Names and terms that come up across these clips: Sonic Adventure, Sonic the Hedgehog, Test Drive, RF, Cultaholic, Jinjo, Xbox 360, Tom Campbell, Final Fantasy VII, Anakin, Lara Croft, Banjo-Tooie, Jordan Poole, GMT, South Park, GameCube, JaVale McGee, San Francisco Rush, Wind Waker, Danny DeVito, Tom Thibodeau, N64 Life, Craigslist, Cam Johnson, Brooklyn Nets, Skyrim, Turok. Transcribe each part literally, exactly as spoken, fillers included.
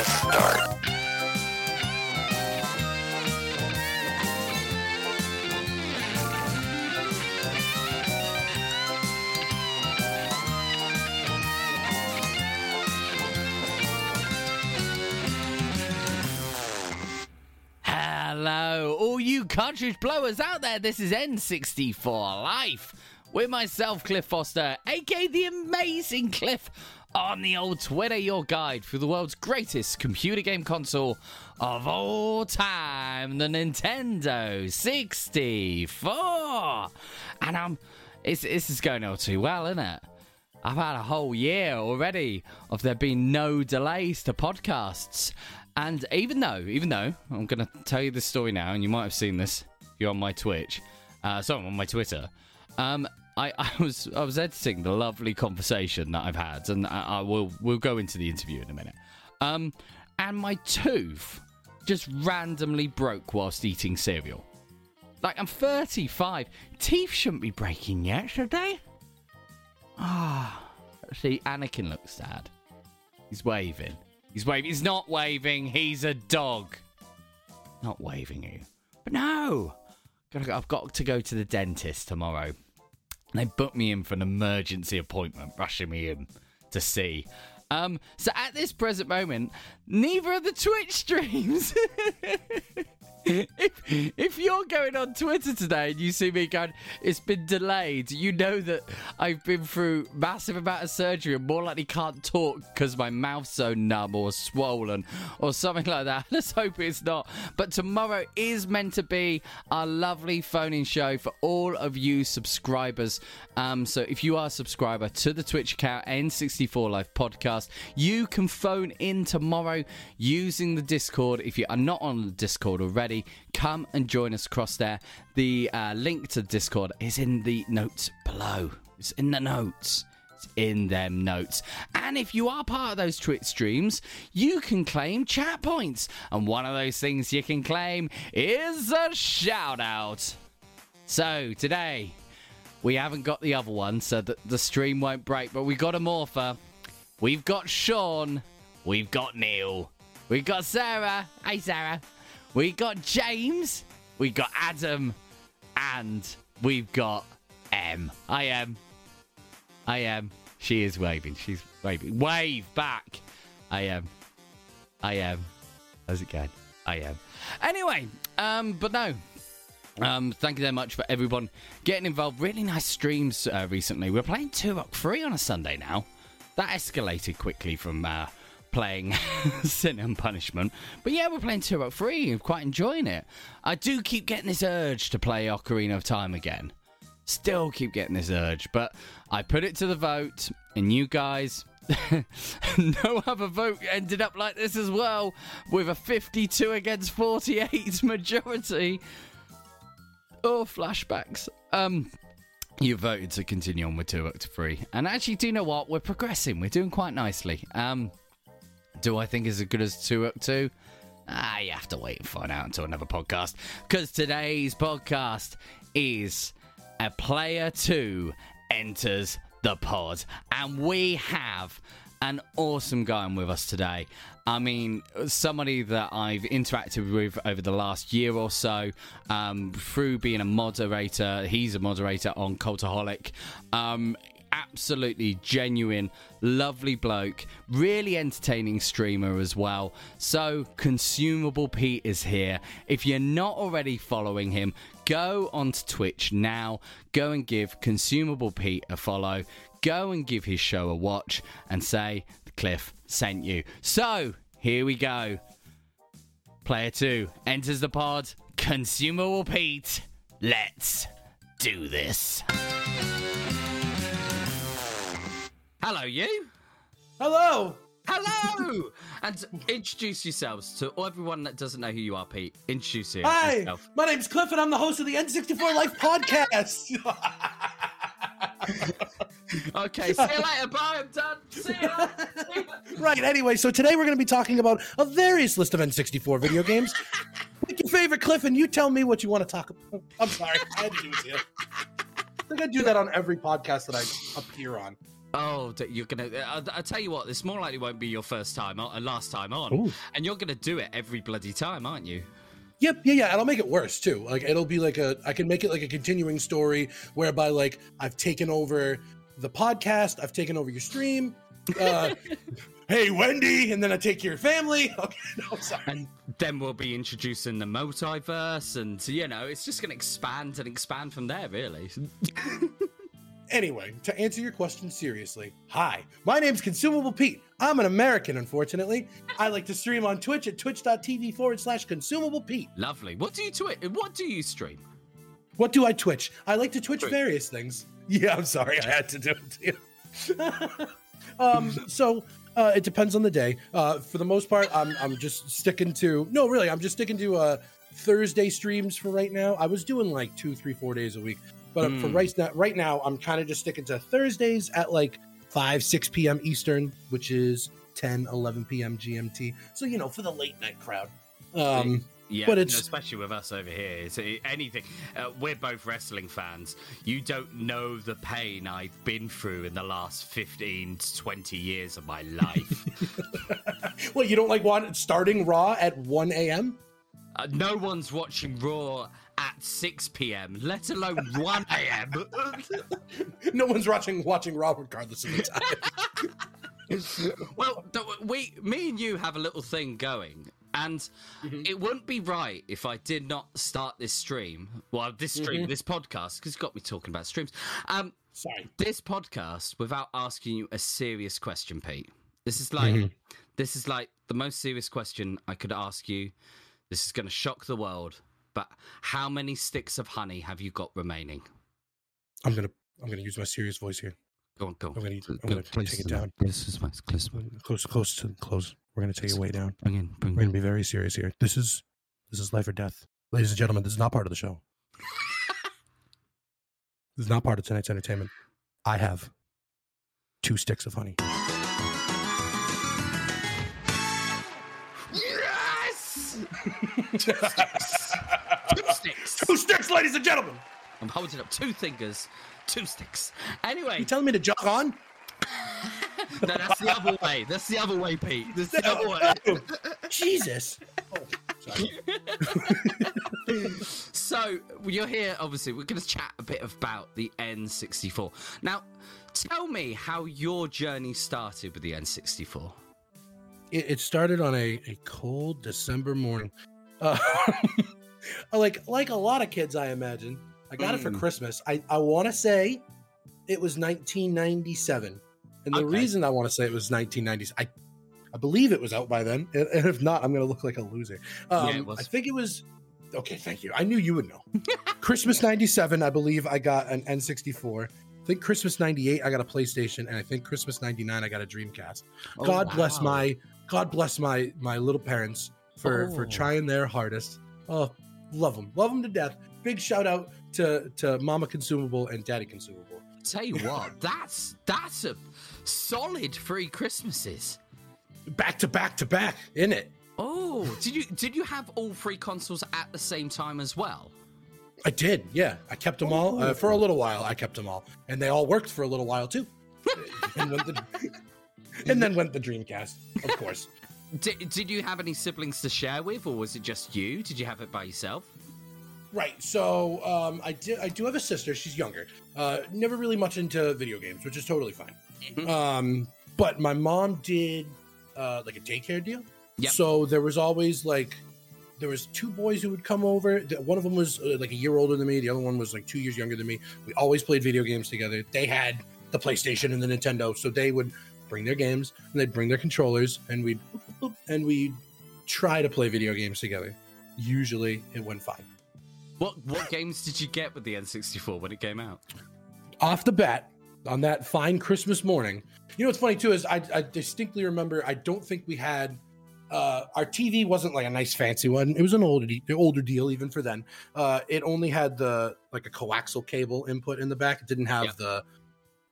press start. Hello, all you cartridge blowers out there, this is N sixty-four Life. With myself, Cliff Foster, aka the amazing Cliff, on the old Twitter, your guide through the world's greatest computer game console of all time, the Nintendo sixty-four. And I'm, it's, this is going all too well, isn't it? I've had a whole year already of there being no delays to podcasts. And even though, even though, I'm going to tell you this story now, and you might have seen this if you're on my Twitch. Uh, sorry, I'm on my Twitter. Um, I, I was I was editing the lovely conversation that I've had, and I, I will we'll go into the interview in a minute. Um, and my tooth just randomly broke whilst eating cereal. Like, I'm thirty-five. Teeth shouldn't be breaking yet, should they? Ah, oh, see, Anakin looks sad. He's waving. He's waving. He's not waving. He's a dog. Not waving you. But no, I've got to go to the dentist tomorrow. They booked me in for an emergency appointment, rushing me in to see. Um, so at this present moment, neither of the Twitch streams. if, if you're going on Twitter today and you see me going, it's been delayed, you know that I've been through massive amount of surgery and more likely can't talk because my mouth's so numb or swollen or something like that. Let's hope it's not. But tomorrow is meant to be our lovely phone-in show for all of you subscribers. Um, so if you are a subscriber to the Twitch account N sixty-four Life Podcast, you can phone in tomorrow using the Discord. If you are not on Discord already, come and join us across there. The uh, link to Discord is in the notes below. It's in the notes. It's in them notes. And if you are part of those Twitch streams, you can claim chat points. And one of those things you can claim is a shout out. So today, we haven't got the other one so that the stream won't break, but we got a Morpher. We've got Sean. We've got Neil. We've got Sarah. Hey, Sarah. We got James, we got Adam, and we've got Em. I am. I am. She is waving. She's waving. Wave back. I am. I am. How's it going? I am. Anyway, um, but no. Um, thank you very much for everyone getting involved. Really nice streams uh, recently. We're playing Turok three on a Sunday now. That escalated quickly from... Uh, playing Sin and Punishment, but yeah, we're playing Turok three and quite enjoying it. I do keep getting this urge to play Ocarina of Time again. Still keep getting this urge, but I put it to the vote, and you guys, no other vote ended up like this as well, with a fifty-two against forty-eight majority. Oh, flashbacks. Um... You voted to continue on with Turok three, and actually, do you know what? We're progressing. We're doing quite nicely. Um... Do I think it's as good as Turok two? Ah, you have to wait and find out until another podcast. Because today's podcast is A Player two Enters the Pod. And we have an awesome guy on with us today. I mean, somebody that I've interacted with over the last year or so um, through being a moderator. He's a moderator on Cultaholic. Um... Absolutely genuine, lovely bloke, really entertaining streamer as well. So Consumable Pete is here. If you're not already following him, go onto Twitch now. Go and give Consumable Pete a follow. Go and give his show a watch and say Cliff sent you. So here we go. Player two enters the pod. Consumable Pete. Let's do this. Hello, you. Hello. Hello. And introduce yourselves to everyone that doesn't know who you are, Pete. Introduce yourself. Hi, yourself. My name's Cliff, and I'm the host of the N sixty-four Life Podcast. Okay, see you later. Bye, I'm done. See you later. Right, anyway, so today we're going to be talking about a various list of N sixty-four video games. Pick your favorite, Cliff, and you tell me what you want to talk about. I'm sorry. I had to do it with you. I think I do that on every podcast that I appear on. Oh, you're going to... I'll tell you what, this more likely won't be your first time or last time on. Ooh. And you're going to do it every bloody time, aren't you? Yep, yeah, yeah, and I'll make it worse, too. Like, it'll be like a... I can make it like a continuing story whereby, like, I've taken over the podcast, I've taken over your stream, uh, hey, Wendy, and then I take your family. Okay, no, sorry. And then we'll be introducing the multiverse, and, you know, it's just going to expand and expand from there, really. Anyway, to answer your question seriously, hi, my name's Consumable Pete. I'm an American, unfortunately. I like to stream on Twitch at twitch.tv forward slash Consumable Pete. Lovely. What do you twitch? What do you stream? What do I Twitch? I like to Twitch True. various things. Yeah, I'm sorry. I had to do it to you. um, so uh, it depends on the day. Uh, for the most part, I'm I'm just sticking to, no, really, I'm just sticking to uh, Thursday streams for right now. I was doing like two, three, four days a week. But mm. for right now, right now, I'm kind of just sticking to Thursdays at like five, six p.m. Eastern, which is ten, eleven p.m. G M T. So, you know, for the late night crowd. Um, yeah, but it's... especially with us over here. It's anything. Uh, we're both wrestling fans. You don't know the pain I've been through in the last fifteen to twenty years of my life. Well, you don't like want starting Raw at one a.m.? Uh, no one's watching Raw at six p.m., let alone one a.m. No one's watching watching Raw regardless of the time. Well, we, me and you have a little thing going, and mm-hmm. it wouldn't be right if I did not start this stream, well, this stream, mm-hmm. this podcast, because it's got me talking about streams, um, Sorry. this podcast without asking you a serious question, Pete. This is like mm-hmm. This is like the most serious question I could ask you. This is going to shock the world, but how many sticks of honey have you got remaining? I'm gonna, I'm gonna use my serious voice here. Go on, go on. I'm gonna, I'm gonna take it down. Close, close to close. We're gonna take it way down. Bring in, bring We're gonna be very serious here. This is, this is life or death, ladies and gentlemen. This is not part of the show. This is not part of tonight's entertainment. I have two sticks of honey. Two sticks. Two sticks. Two sticks, ladies and gentlemen. I'm holding up two fingers, two sticks. Anyway. You telling me to jog on? No, that's the other way. That's the other way, Pete. That's the other way. Jesus. Oh, sorry. So, you're here, obviously. We're going to chat a bit about the N sixty-four. Now, tell me how your journey started with the N sixty-four. It started on a, a cold December morning. Uh, like like a lot of kids, I imagine. I got mm. it for Christmas. I, I want to say it was nineteen ninety-seven. And the okay. reason I want to say it was nineteen ninety-seven, I, I believe it was out by then. And, and if not, I'm going to look like a loser. Um, yeah, it was. I think it was... Okay, thank you. I knew you would know. Christmas ninety-seven, I believe I got an N sixty-four. I think Christmas ninety-eight, I got a PlayStation. And I think Christmas ninety-nine, I got a Dreamcast. Oh, God wow. bless my... God bless my my little parents for, oh. for trying their hardest. Oh, love them. Love them to death. Big shout out to, to Mama Consumable and Daddy Consumable. I tell you what, that's that's a solid three Christmases. Back to back to back, isn't it? Oh, did you did you have all three consoles at the same time as well? I did, yeah. I kept them oh, all. Uh, for a little while, I kept them all. And they all worked for a little while, too. And then the, And then went the Dreamcast, of course. did, did you have any siblings to share with, or was it just you? Did you have it by yourself? Right. So um, I do. I do have a sister. She's younger. Uh, never really much into video games, which is totally fine. Mm-hmm. Um, but my mom did uh, like a daycare deal. Yep. So there was always like there was two boys who would come over. One of them was uh, like a year older than me. The other one was like two years younger than me. We always played video games together. They had the PlayStation and the Nintendo, so they would bring their games and they'd bring their controllers and we'd and we'd try to play video games together. Usually it went fine. What what games did you get with the N sixty-four when it came out? Off the bat, on that fine Christmas morning. You know what's funny too is I, I distinctly remember I don't think we had uh, our T V wasn't like a nice fancy one. It was an older de- older deal even for then. Uh, it only had the like a coaxial cable input in the back. It didn't have yeah. the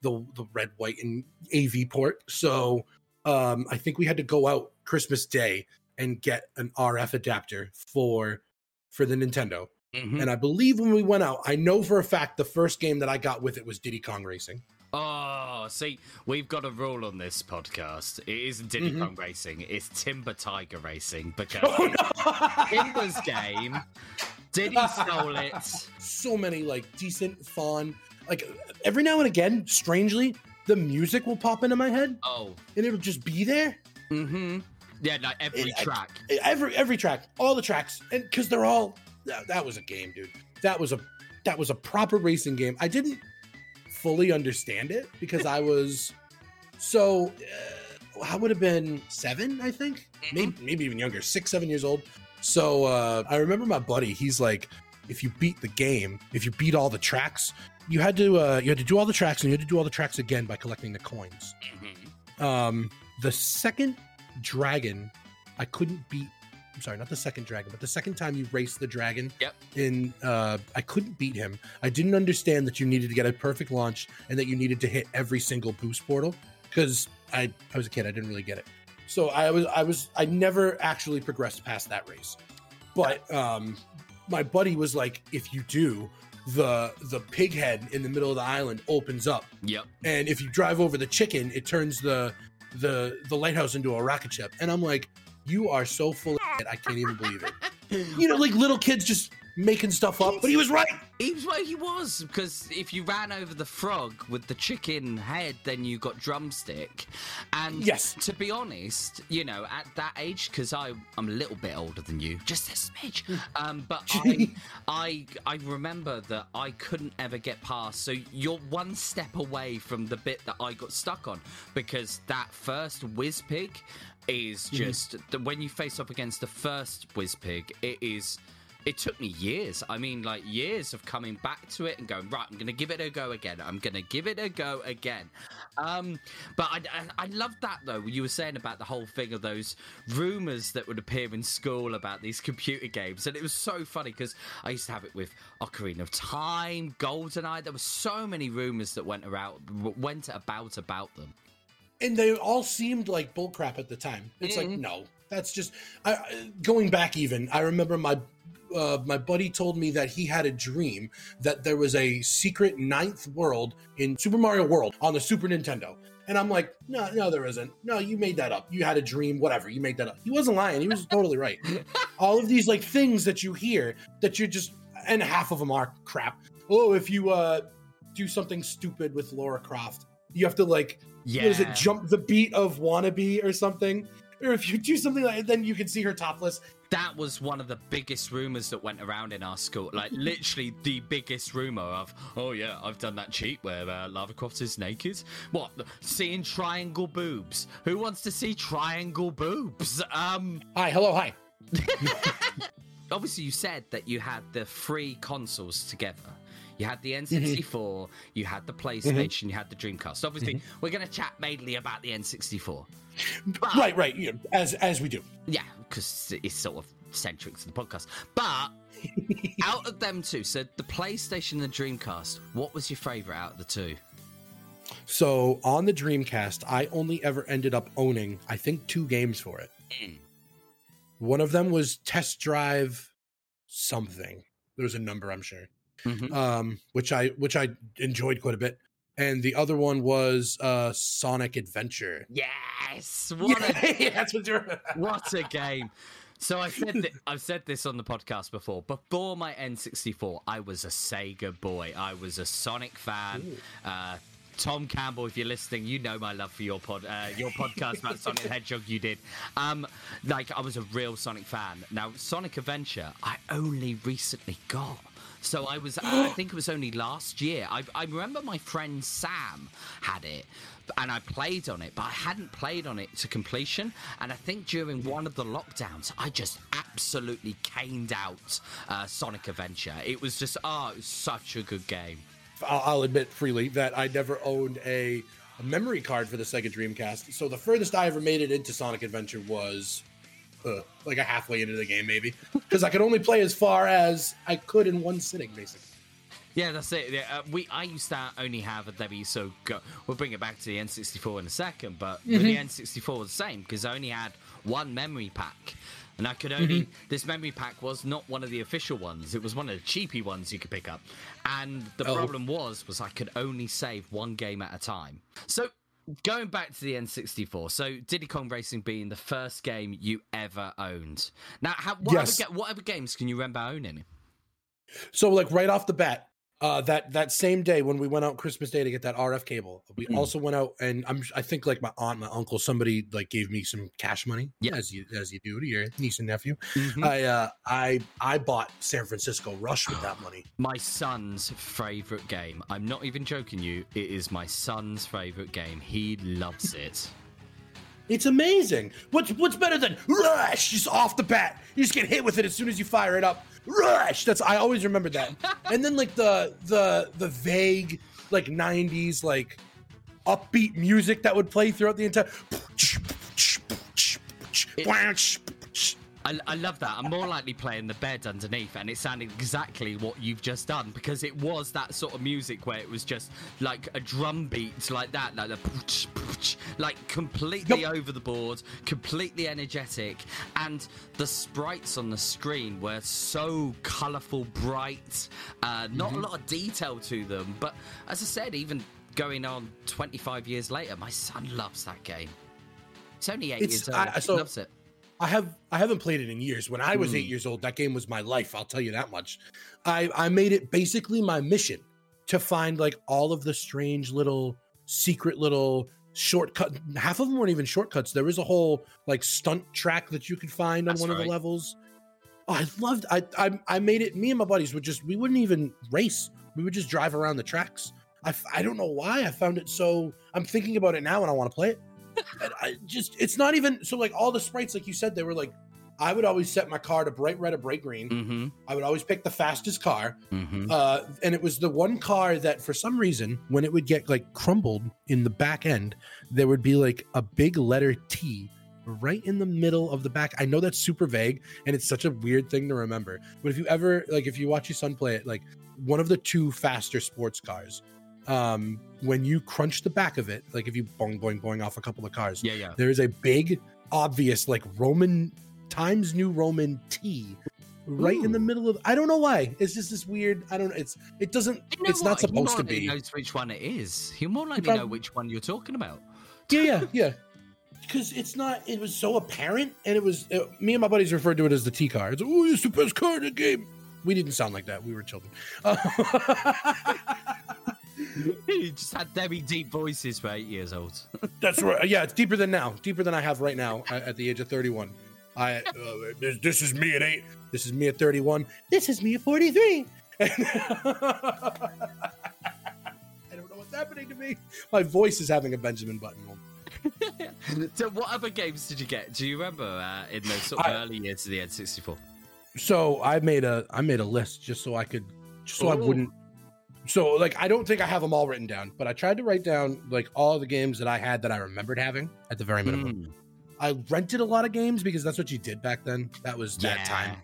The, the red, white, and A V port. So um, I think we had to go out Christmas Day and get an R F adapter for for the Nintendo. Mm-hmm. And I believe when we went out, I know for a fact the first game that I got with it was Diddy Kong Racing. Oh, see, we've got a rule on this podcast. It isn't Diddy mm-hmm. Kong Racing, it's Timber Tiger Racing, because oh, no! Timber's game, Diddy stole it. So many, like, decent, fun, like, every now and again, strangely, the music will pop into my head. Oh. And it'll just be there. Mm-hmm. Yeah, like, every it, track. I, every every track, all the tracks, and because they're all, that, that was a game, dude. That was a, that was a proper racing game. I didn't fully understand it because I was so uh, I would have been seven, I think, mm-hmm. maybe, maybe even younger, six, seven years old. So uh, I remember my buddy. He's like, if you beat the game, if you beat all the tracks, you had to uh, you had to do all the tracks, and you had to do all the tracks again by collecting the coins. Mm-hmm. Um, the second dragon, I couldn't beat. I'm sorry, not the second dragon, but the second time you raced the dragon, yep. in, uh, I couldn't beat him. I didn't understand that you needed to get a perfect launch and that you needed to hit every single boost portal because I, I was a kid. I didn't really get it. So I was, I was, I never actually progressed past that race. But um, my buddy was like, if you do, the the pig head in the middle of the island opens up. Yep. And if you drive over the chicken, it turns the the the lighthouse into a rocket ship. And I'm like, you are so full of shit, I can't even believe it. You know, like little kids just making stuff up, but he was right. He was right, he was, because if you ran over the frog with the chicken head, then you got drumstick. And yes. to be honest, you know, at that age, because I'm a little bit older than you, just a smidge, um, but I, I I remember that I couldn't ever get past, so you're one step away from the bit that I got stuck on, because that first whiz pig is just, mm. the, when you face up against the first whiz pig, it is... It took me years. I mean, like years of coming back to it and going, right, I'm going to give it a go again. I'm going to give it a go again. Um, but I, I, I love that, though. You were saying about the whole thing of those rumors that would appear in school about these computer games. And it was so funny because I used to have it with Ocarina of Time, GoldenEye. There were so many rumors that went around, went about about them. And they all seemed like bullcrap at the time. It's mm-hmm. like, no, that's just... I, going back even, I remember my... Uh, my buddy told me that he had a dream that there was a secret ninth world in Super Mario World on the Super Nintendo. And I'm like, no, no, there isn't. No, you made that up. You had a dream, whatever. You made that up. He wasn't lying. He was totally right. All of these like things that you hear that you're just, and half of them are crap. Oh, if you uh, do something stupid with Lara Croft, you have to like, yeah. what is it, jump the beat of Wannabe or something? Or if you do something like that, then you can see her topless. That was one of the biggest rumors that went around in our school. Like, literally the biggest rumor of, oh, yeah, I've done that cheat where uh, Lara Croft is naked. What? Seeing triangle boobs. Who wants to see triangle boobs? Um. Hi, hello, hi. Obviously, you said that you had the three consoles together. You had the N sixty-four, mm-hmm. you had the PlayStation, mm-hmm. you had the Dreamcast. Obviously, mm-hmm. we're going to chat mainly about the N sixty-four. But, right, right, yeah, as as we do. Yeah, because it's sort of centric to the podcast. But out of them two, so the PlayStation and the Dreamcast, what was your favorite out of the two? So on the Dreamcast, I only ever ended up owning, I think, two games for it. Mm. One of them was Test Drive something. There was a number, I'm sure. Mm-hmm. Um, which I which I enjoyed quite a bit, and the other one was uh, Sonic Adventure. Yes, what a that's what you're. What a game! So I said th- I've said this on the podcast before. Before my N sixty-four, I was a Sega boy. I was a Sonic fan. Uh, Tom Campbell, if you're listening, you know my love for your pod, uh, your podcast about Sonic the Hedgehog. You did, um, like I was a real Sonic fan. Now Sonic Adventure, I only recently got. So I was, I think it was only last year. I, I remember my friend Sam had it and I played on it, but I hadn't played on it to completion. And I think during one of the lockdowns, I just absolutely caned out uh, Sonic Adventure. It was just, oh, it was such a good game. I'll admit freely that I never owned a, a memory card for the Sega Dreamcast. So the furthest I ever made it into Sonic Adventure was... Uh, like a halfway into the game, maybe, because I could only play as far as I could in one sitting, basically. Yeah, that's it. Yeah, uh, we I used to only have a Debbie, so go, we'll bring it back to the N sixty-four in a second. But mm-hmm. the N sixty-four was the same because I only had one memory pack, and I could only, mm-hmm. this memory pack was not one of the official ones, it was one of the cheapy ones you could pick up, and the oh. problem was, was I could only save one game at a time. So, going back to the N sixty-four, so Diddy Kong Racing being the first game you ever owned. Now, how, what, yes. other, what other games can you remember owning? So, like, right off the bat, uh, that, that same day when we went out Christmas Day to get that R F cable, we mm. also went out, and I'm, I think, like, my aunt, my uncle, somebody, like, gave me some cash money, yeah. as you as you do to your niece and nephew. Mm-hmm. I, uh, I, I bought San Francisco Rush with that money. My son's favorite game. I'm not even joking you. It is my son's favorite game. He loves it. It's amazing. What's, what's better than Rush? Just off the bat. You just get hit with it as soon as you fire it up. Rush! That's I always remember that. And then like the the the vague like nineties like upbeat music that would play throughout the entire it, I, I love that. I'm more likely playing the bed underneath, and it sounded exactly what you've just done, because it was that sort of music where it was just like a drum beat like that, like the like completely yep. over the board, completely energetic, and the sprites on the screen were so colourful, bright, uh, not mm-hmm. a lot of detail to them, but as I said, even going on twenty-five years later, my son loves that game. It's only eight it's, years old, I, so- he loves it. I have I haven't played it in years. When I was mm. eight years old, that game was my life. I'll tell you that much. I, I made it basically my mission to find like all of the strange little secret little shortcut. Half of them weren't even shortcuts. There was a whole like stunt track that you could find on That's one right. of the levels. Oh, I loved. I, I I made it. Me and my buddies would just we wouldn't even race. We would just drive around the tracks. I, I don't know why I found it so. I'm thinking about it now and I want to play it. I just it's not even so like all the sprites like you said they were like I would always set my car to bright red or bright green mm-hmm. I would always pick the fastest car mm-hmm. uh, and it was the one car that for some reason when it would get like crumbled in the back end there would be like a big letter T right in the middle of the back. I know that's super vague and it's such a weird thing to remember, but if you ever like if you watch your son play it, like one of the two faster sports cars, Um, when you crunch the back of it, like if you boing, boing, boing off a couple of cars, yeah, yeah. there is a big, obvious, like Roman, Times New Roman T right Ooh. in the middle of, I don't know why. It's just this weird, I don't know. It's, it doesn't, you know it's what? not supposed to be. He knows which one it is. He'll more likely know which one you're talking about. Yeah, yeah, yeah. Because it's not, it was so apparent. And it was, it, me and my buddies referred to it as the T car. It's like, oh, it's the best car in the game. We didn't sound like that. We were children. Uh, You just had very deep voices for eight years old. That's right. Yeah, it's deeper than now. Deeper than I have right now at the age of thirty-one. I uh, this, this is me at eight. This is me at thirty-one. This is me at forty-three. I don't know what's happening to me. My voice is having a Benjamin Button moment. So what other games did you get? Do you remember uh, in those sort of I, early years of the N sixty-four? So I made a I made a list just so I could just so Ooh. I wouldn't. So, like, I don't think I have them all written down, but I tried to write down, like, all the games that I had that I remembered having at the very minimum. Mm. I rented a lot of games because that's what you did back then. That was yeah. that time.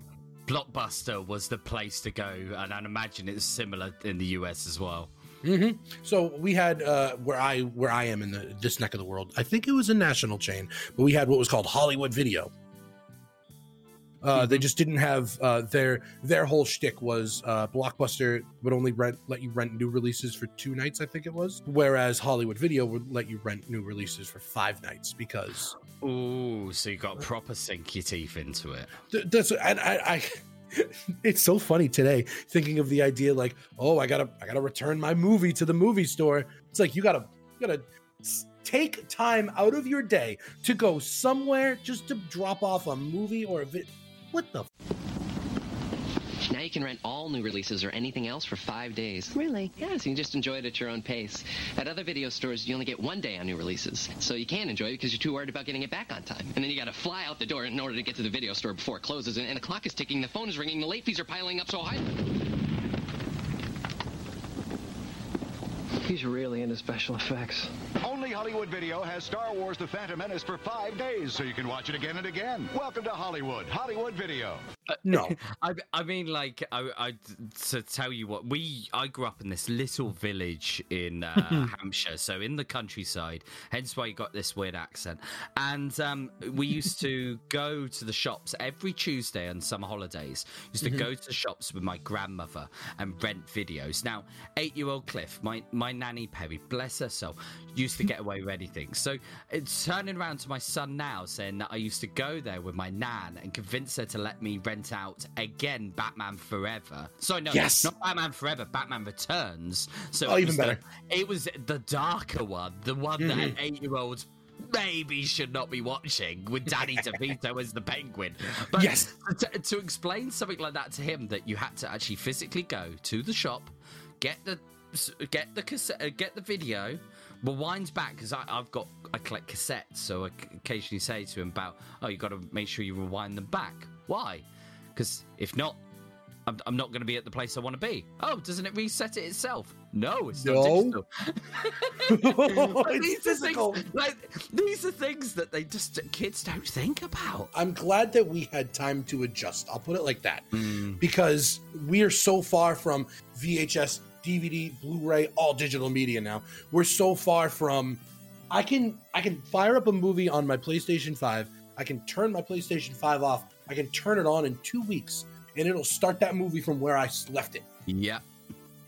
Blockbuster was the place to go, and I'd imagine it's similar in the U S as well. Mm-hmm. So we had uh, where I where I am in the, this neck of the world, I think it was a national chain, but we had what was called Hollywood Video. Uh, they just didn't have uh, their their whole shtick was uh, Blockbuster would only rent let you rent new releases for two nights, I think it was, whereas Hollywood Video would let you rent new releases for five nights because. Ooh, so you got proper sink your teeth into it. Th- that's and I, I it's so funny today thinking of the idea like, oh, I gotta I gotta return my movie to the movie store. It's like you gotta you gotta. Take time out of your day to go somewhere just to drop off a movie or a video. What the f- Now you can rent all new releases or anything else for five days. Really? Yeah, so you can just enjoy it at your own pace. At other video stores, you only get one day on new releases. So you can enjoy it because you're too worried about getting it back on time. And then you gotta fly out the door in order to get to the video store before it closes. And, and the clock is ticking, the phone is ringing, the late fees are piling up so high. He's really into special effects. Only Hollywood Video has Star Wars The Phantom Menace for five days, so you can watch it again and again. Welcome to Hollywood, Hollywood Video. Uh, no. I, I mean, like, I, I, to tell you what, we I grew up in this little village in uh, Hampshire, so in the countryside, hence why you got this weird accent. And um, we used to go to the shops every Tuesday on summer holidays. Used to mm-hmm. go to shops with my grandmother and rent videos. Now, eight-year-old Cliff, my, my nanny Perry, bless her soul, used to get away with anything. So it's turning around to my son now, saying that I used to go there with my nan and convince her to let me rent out again Batman Forever. Sorry, no, yes. not Batman Forever, Batman Returns. So oh, even better. The, it was the darker one, the one mm-hmm. that an eight-year-old maybe should not be watching with Danny DeVito as the Penguin. But yes. to, to explain something like that to him, that you had to actually physically go to the shop, get the get the cassette, get the video, rewind back, because I've got I collect cassettes, so I occasionally say to him about, oh, you got to make sure you rewind them back. Why? Because if not, I'm, I'm not going to be at the place I want to be. Oh, doesn't it reset it itself? No, it's not no. digital. These, are things, like, these are things that they just kids don't think about. I'm glad that we had time to adjust. I'll put it like that. Mm. Because we are so far from V H S, D V D, Blu-ray, all digital media now. We're so far from... I can I can fire up a movie on my PlayStation five. I can turn my PlayStation five off. I can turn it on in two weeks. And it'll start that movie from where I left it. Yeah.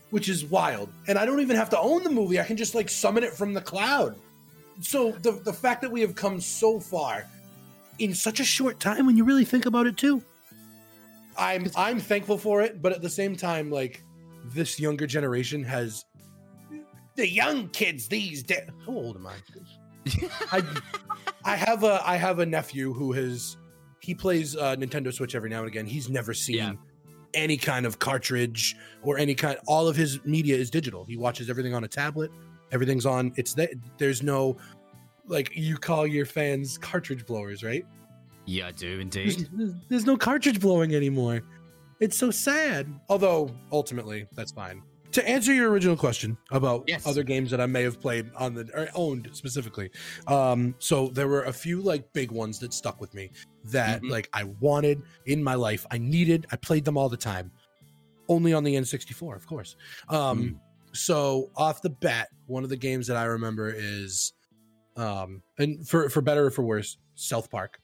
Which is wild. And I don't even have to own the movie. I can just like summon it from the cloud. So the the fact that we have come so far in such a short time, when you really think about it too. I'm I'm thankful for it, but at the same time, like, this younger generation has the young kids these days. How old am I? I I have a I have a nephew who has He plays uh, Nintendo Switch every now and again. He's never seen yeah. any kind of cartridge or any kind. All of his media is digital. He watches everything on a tablet. Everything's on. It's there. There's no, like, you call your fans cartridge blowers, right? Yeah, I do indeed. There's, there's no cartridge blowing anymore. It's so sad. Although ultimately, that's fine. To answer your original question about yes. other games that I may have played on the or owned specifically, um, so there were a few like big ones that stuck with me. That mm-hmm. like I wanted in my life, I needed, I played them all the time, only on the N sixty-four, of course. Um, mm. So off the bat, one of the games that I remember is, um, and for for better or for worse, South Park.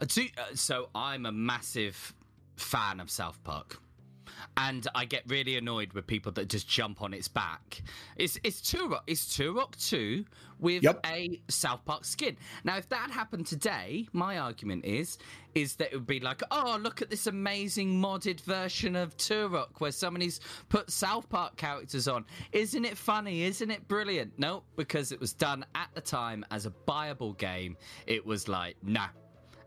Uh, to, uh, so I'm a massive fan of South Park. And I get really annoyed with people that just jump on its back. It's it's Turok, it's Turok two with yep. a South Park skin. Now, if that happened today, my argument is is that it would be like, oh, look at this amazing modded version of Turok where somebody's put South Park characters on. Isn't it funny? Isn't it brilliant? No, because it was done at the time as a buyable game. It was like, nah.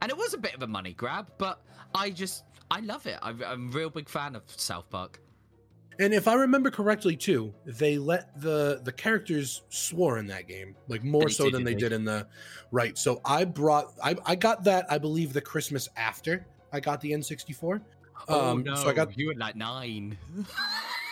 And it was a bit of a money grab, but I just... I love it. I'm, I'm a real big fan of South Park. And if I remember correctly, too, they let the, the characters swore in that game, like more so than they did in the right. So I brought, I, I got that, I believe, the Christmas after I got the N sixty-four. Oh, um, no. So I got, you were like nine.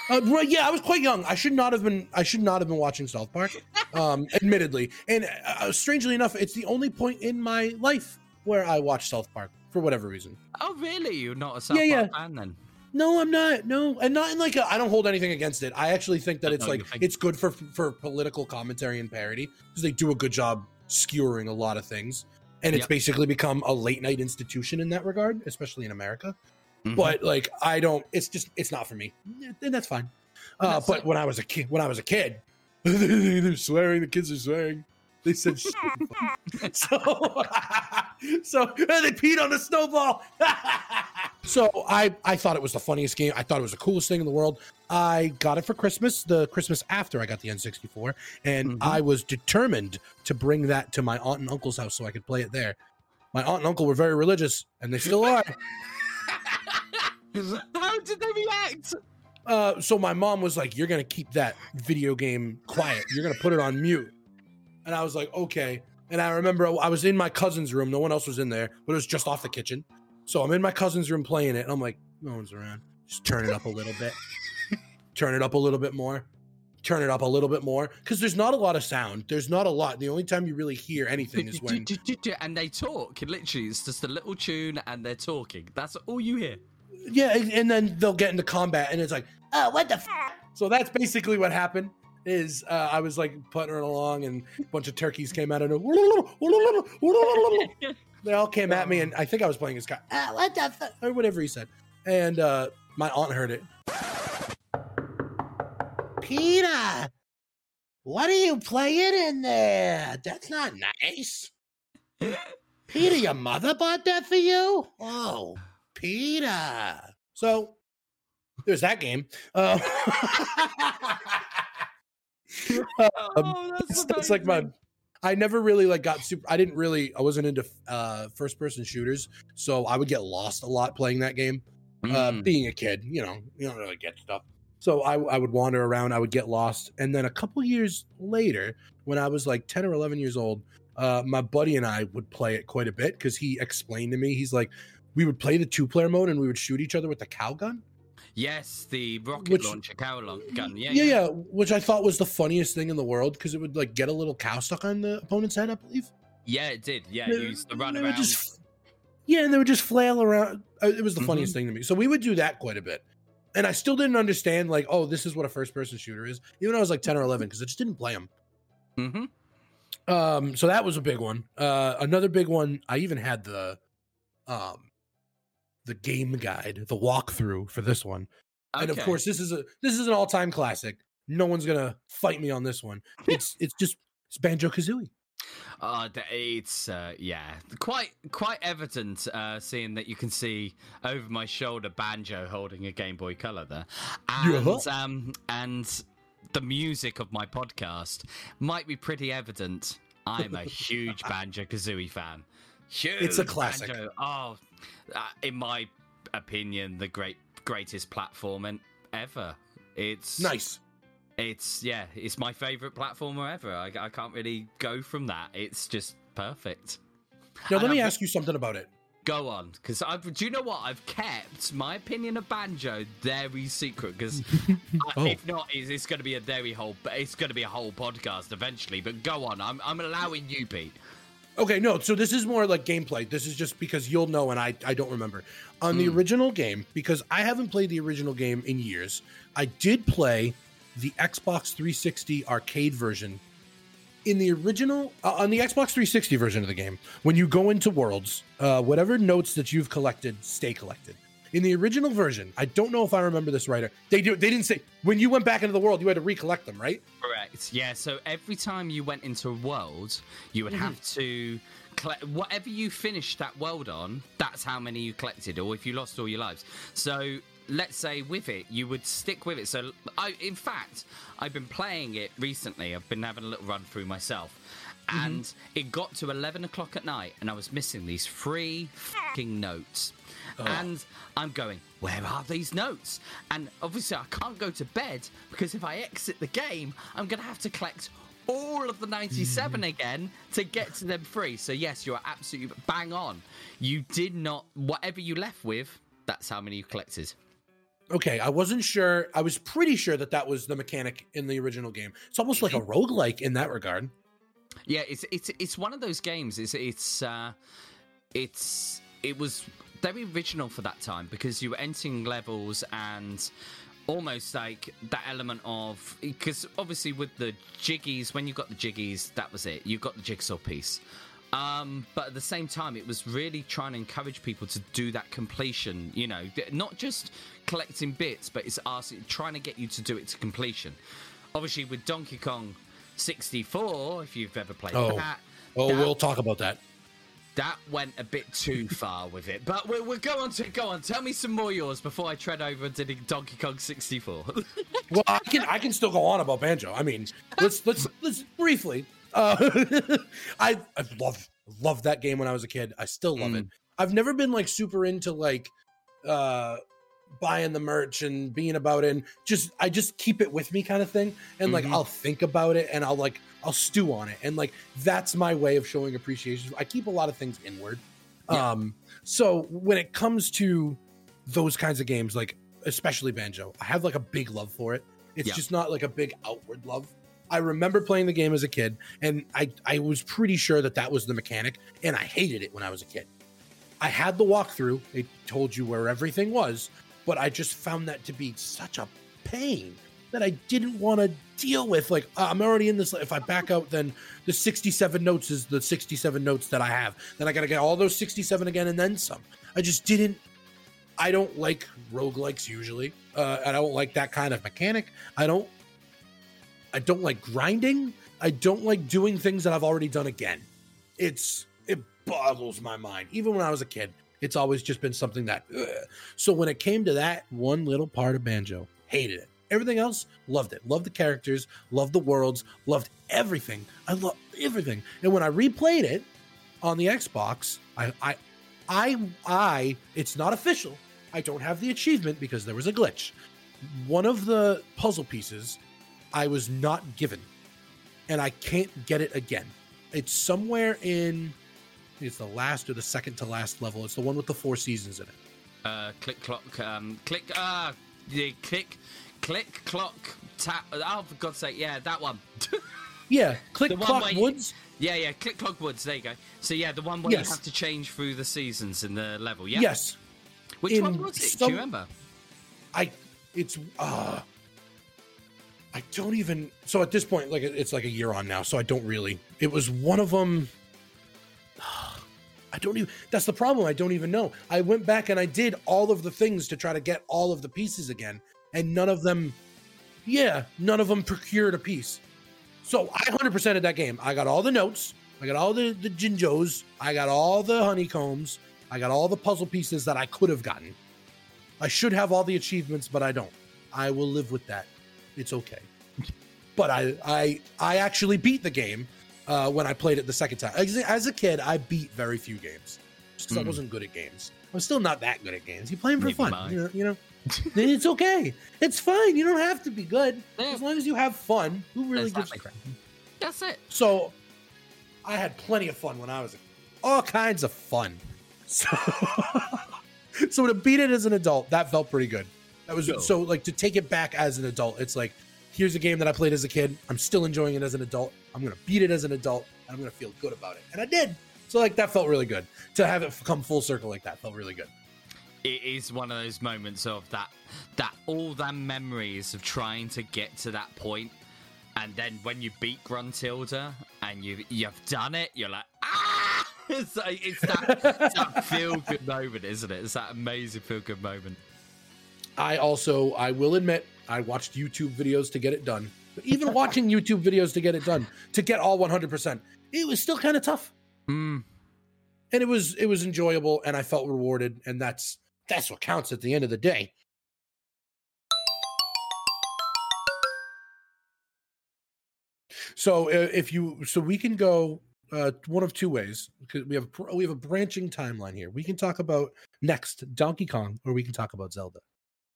uh, right, yeah, I was quite young. I should not have been. I should not have been watching South Park, um, admittedly. And uh, strangely enough, it's the only point in my life where I watched South Park. For whatever reason. Oh, really? You're not a South yeah, Park yeah. fan then? No, I'm not. No, and not in like a, I don't hold anything against it. I actually think that I it's like it's good for for political commentary and parody because they do a good job skewering a lot of things, and it's yep. basically become a late night institution in that regard, especially in America. Mm-hmm. But like, I don't. It's just it's not for me, and that's fine. Uh, that's but it. when I was a kid, when I was a kid, they're swearing. The kids are swearing. They said so. So they peed on a snowball. So I, I thought it was the funniest game. I thought it was the coolest thing in the world. I got it for Christmas, the Christmas after I got the N sixty-four, and mm-hmm. I was determined to bring that to my aunt and uncle's house so I could play it there. My aunt and uncle were very religious, and they still are. How did they react? Uh, so my mom was like, "You're gonna keep that video game quiet. You're gonna put it on mute." And I was like, okay. And I remember I was in my cousin's room. No one else was in there, but it was just off the kitchen. So I'm in my cousin's room playing it. And I'm like, no one's around. Just turn it up a little bit. Turn it up a little bit more. turn it up a little bit more, because there's not a lot of sound. There's not a lot. The only time you really hear anything is when... And they talk. Literally, it's just a little tune, and they're talking. That's all you hear. Yeah, and then they'll get into combat, and it's like, oh, what the f-? So that's basically what happened. Is uh, I was like puttering along, and a bunch of turkeys came out, and they all came at me, and I think I was playing as Scott, ah, what the fuck, or whatever he said, and uh, my aunt heard it. Peter, what are you playing in there? That's not nice. Peter, your mother bought that for you? Oh, Peter. So there's that game. Uh, um, oh, that's, that's like my I never really like got super I didn't really I wasn't into uh first person shooters, so I would get lost a lot playing that game. mm. Uh being a kid, you know, you don't really get stuff, so I, I would wander around, I would get lost. And then a couple years later, when I was like ten or eleven years old, uh my buddy and I would play it quite a bit, because he explained to me, he's like, we would play the two-player mode and we would shoot each other with the cow gun. Yes, the rocket which, launcher cow gun. Yeah, yeah, yeah, which I thought was the funniest thing in the world, because it would like get a little cow stuck on the opponent's head, I believe. Yeah, it did. Yeah, it used to run around. Just, yeah, and they would just flail around. It was the funniest mm-hmm. thing to me. So we would do that quite a bit, and I still didn't understand like, oh, this is what a first-person shooter is. Even when I was like ten or eleven, because I just didn't play them. Mm-hmm. Um, so that was a big one. Uh, another big one. I even had the, um. the game guide, the walkthrough for this one. Okay. And of course, this is a this is an all-time classic. No one's gonna fight me on this one. It's it's just it's Banjo-Kazooie. Uh, it's uh, yeah, quite quite evident. Uh, seeing that you can see over my shoulder, Banjo holding a Game Boy Color there, and yeah. um, and the music of my podcast might be pretty evident. I'm a huge Banjo-Kazooie fan. Huge it's a classic. Banjo. Oh. Uh, in my opinion, the great greatest platformer ever. It's nice. It's yeah. It's my favorite platformer ever. I, I can't really go from that. It's just perfect. Now and let me I'm, ask you something about it. Go on, because I've. Do you know what? I've kept my opinion of Banjo very secret, because oh. if not, it's, it's going to be a very whole. It's going to be a whole podcast eventually. But go on. I'm I'm allowing you, Pete. Okay, no, so this is more like gameplay. This is just because you'll know and I, I don't remember. On mm. the original game, because I haven't played the original game in years, I did play the Xbox three sixty arcade version. In the original, uh, on the Xbox three sixty version of the game, when you go into worlds, uh, whatever notes that you've collected stay collected. In the original version, I don't know if I remember this right. They do. They didn't say, when you went back into the world, you had to recollect them, right? Correct. Yeah, so every time you went into a world, you would mm-hmm. have to collect whatever you finished that world on, that's how many you collected, or if you lost all your lives. So let's say with it, you would stick with it. So, I, in fact, I've been playing it recently. I've been having a little run through myself. Mm-hmm. And it got to eleven o'clock at night, and I was missing these three fucking notes. Oh. And I'm going, where are these notes? And obviously I can't go to bed, because if I exit the game, I'm going to have to collect all of the ninety-seven again to get to them free. So yes, you're absolutely bang on. You did not, whatever you left with, that's how many you collected. Okay, I wasn't sure. I was pretty sure that that was the mechanic in the original game. It's almost like a roguelike in that regard. Yeah, it's it's it's one of those games. It's it's uh, it's it was... very original for that time, because you were entering levels and almost like that element of, because obviously with the jiggies, when you got the jiggies, that was it, you got the jigsaw piece, um but at the same time it was really trying to encourage people to do that completion, you know, not just collecting bits, but it's asking, trying to get you to do it to completion. Obviously with Donkey Kong sixty-four, if you've ever played oh. that oh that, we'll talk about that. That went a bit too far with it, but we'll, we'll go on to go on. Tell me some more yours before I tread over to Donkey Kong sixty-four. Well, I can I can still go on about Banjo. I mean, let's let's let's briefly. Uh, I I love loved that game when I was a kid. I still love mm. it. I've never been like super into like uh, buying the merch and being about it. And just I just keep it with me kind of thing. And like mm-hmm. I'll think about it and I'll like. I'll stew on it. And like, that's my way of showing appreciation. I keep a lot of things inward. Yeah. Um, so when it comes to those kinds of games, like especially Banjo, I have like a big love for it. It's yeah. just not like a big outward love. I remember playing the game as a kid, and I, I was pretty sure that that was the mechanic, and I hated it when I was a kid. I had the walkthrough. It told you where everything was, but I just found that to be such a pain that I didn't want to deal with. Like, uh, I'm already in this. If I back out, then the sixty-seven notes is the sixty-seven notes that I have. Then I got to get all those sixty-seven again and then some. I just didn't. I don't like roguelikes usually. Uh, I don't like that kind of mechanic. I don't. I don't like grinding. I don't like doing things that I've already done again. It's it boggles my mind. Even when I was a kid, it's always just been something that. Ugh. So when it came to that one little part of Banjo, hated it. Everything else, loved it. Loved the characters, loved the worlds, loved everything. I loved everything. And when I replayed it on the Xbox, I, I, I, I, it's not official. I don't have the achievement because there was a glitch. One of the puzzle pieces I was not given, and I can't get it again. It's somewhere in, it's the last or the second to last level. It's the one with the four seasons in it. Uh, click clock, um, click, ah, uh, yeah, click. Click, clock, tap. Oh, for God's sake, yeah, that one. Yeah, click, one clock, you, woods. Yeah, yeah, click, clock, woods. There you go. So, yeah, the one where yes. you have to change through the seasons in the level, yeah? Yes. Which in one was it? Some, do you remember? I, it's, uh, I don't even, so at this point, like, it's like a year on now, so I don't really, it was one of them. Uh, I don't even, that's the problem. I don't even know. I went back and I did all of the things to try to get all of the pieces again. And none of them, yeah, none of them procured a piece. So I one hundred percented that game. I got all the notes. I got all the, the Jinjos. I got all the honeycombs. I got all the puzzle pieces that I could have gotten. I should have all the achievements, but I don't. I will live with that. It's okay. But I I, I actually beat the game uh, when I played it the second time. As, as a kid, I beat very few games. Just because mm. I wasn't good at games. I'm still not that good at games. You play them for Maybe fun, you know, you know? It's okay. It's fine. You don't have to be good. Yeah. As long as you have fun, who really gives a crap? That's it. So I had plenty of fun when I was a kid. All kinds of fun. So, so to beat it as an adult, that felt pretty good. That was Yo. so like to take it back as an adult. It's like, here's a game that I played as a kid. I'm still enjoying it as an adult. I'm going to beat it as an adult. And I'm going to feel good about it. And I did. So like that felt really good to have it come full circle like that. Felt really good. It is one of those moments of that, that all that memories of trying to get to that point, and then when you beat Gruntilda and you you've done it, you're like, ah! It's like, it's that, that feel good moment, isn't it? It's that amazing feel good moment. I also, I will admit, I watched YouTube videos to get it done. But even watching YouTube videos to get it done, to get all one hundred percent, it was still kind of tough. Mm. And it was it was enjoyable, and I felt rewarded, and that's. That's what counts at the end of the day. So if you, so we can go uh, one of two ways, because we have we have a branching timeline here. We can talk about next Donkey Kong, or we can talk about Zelda.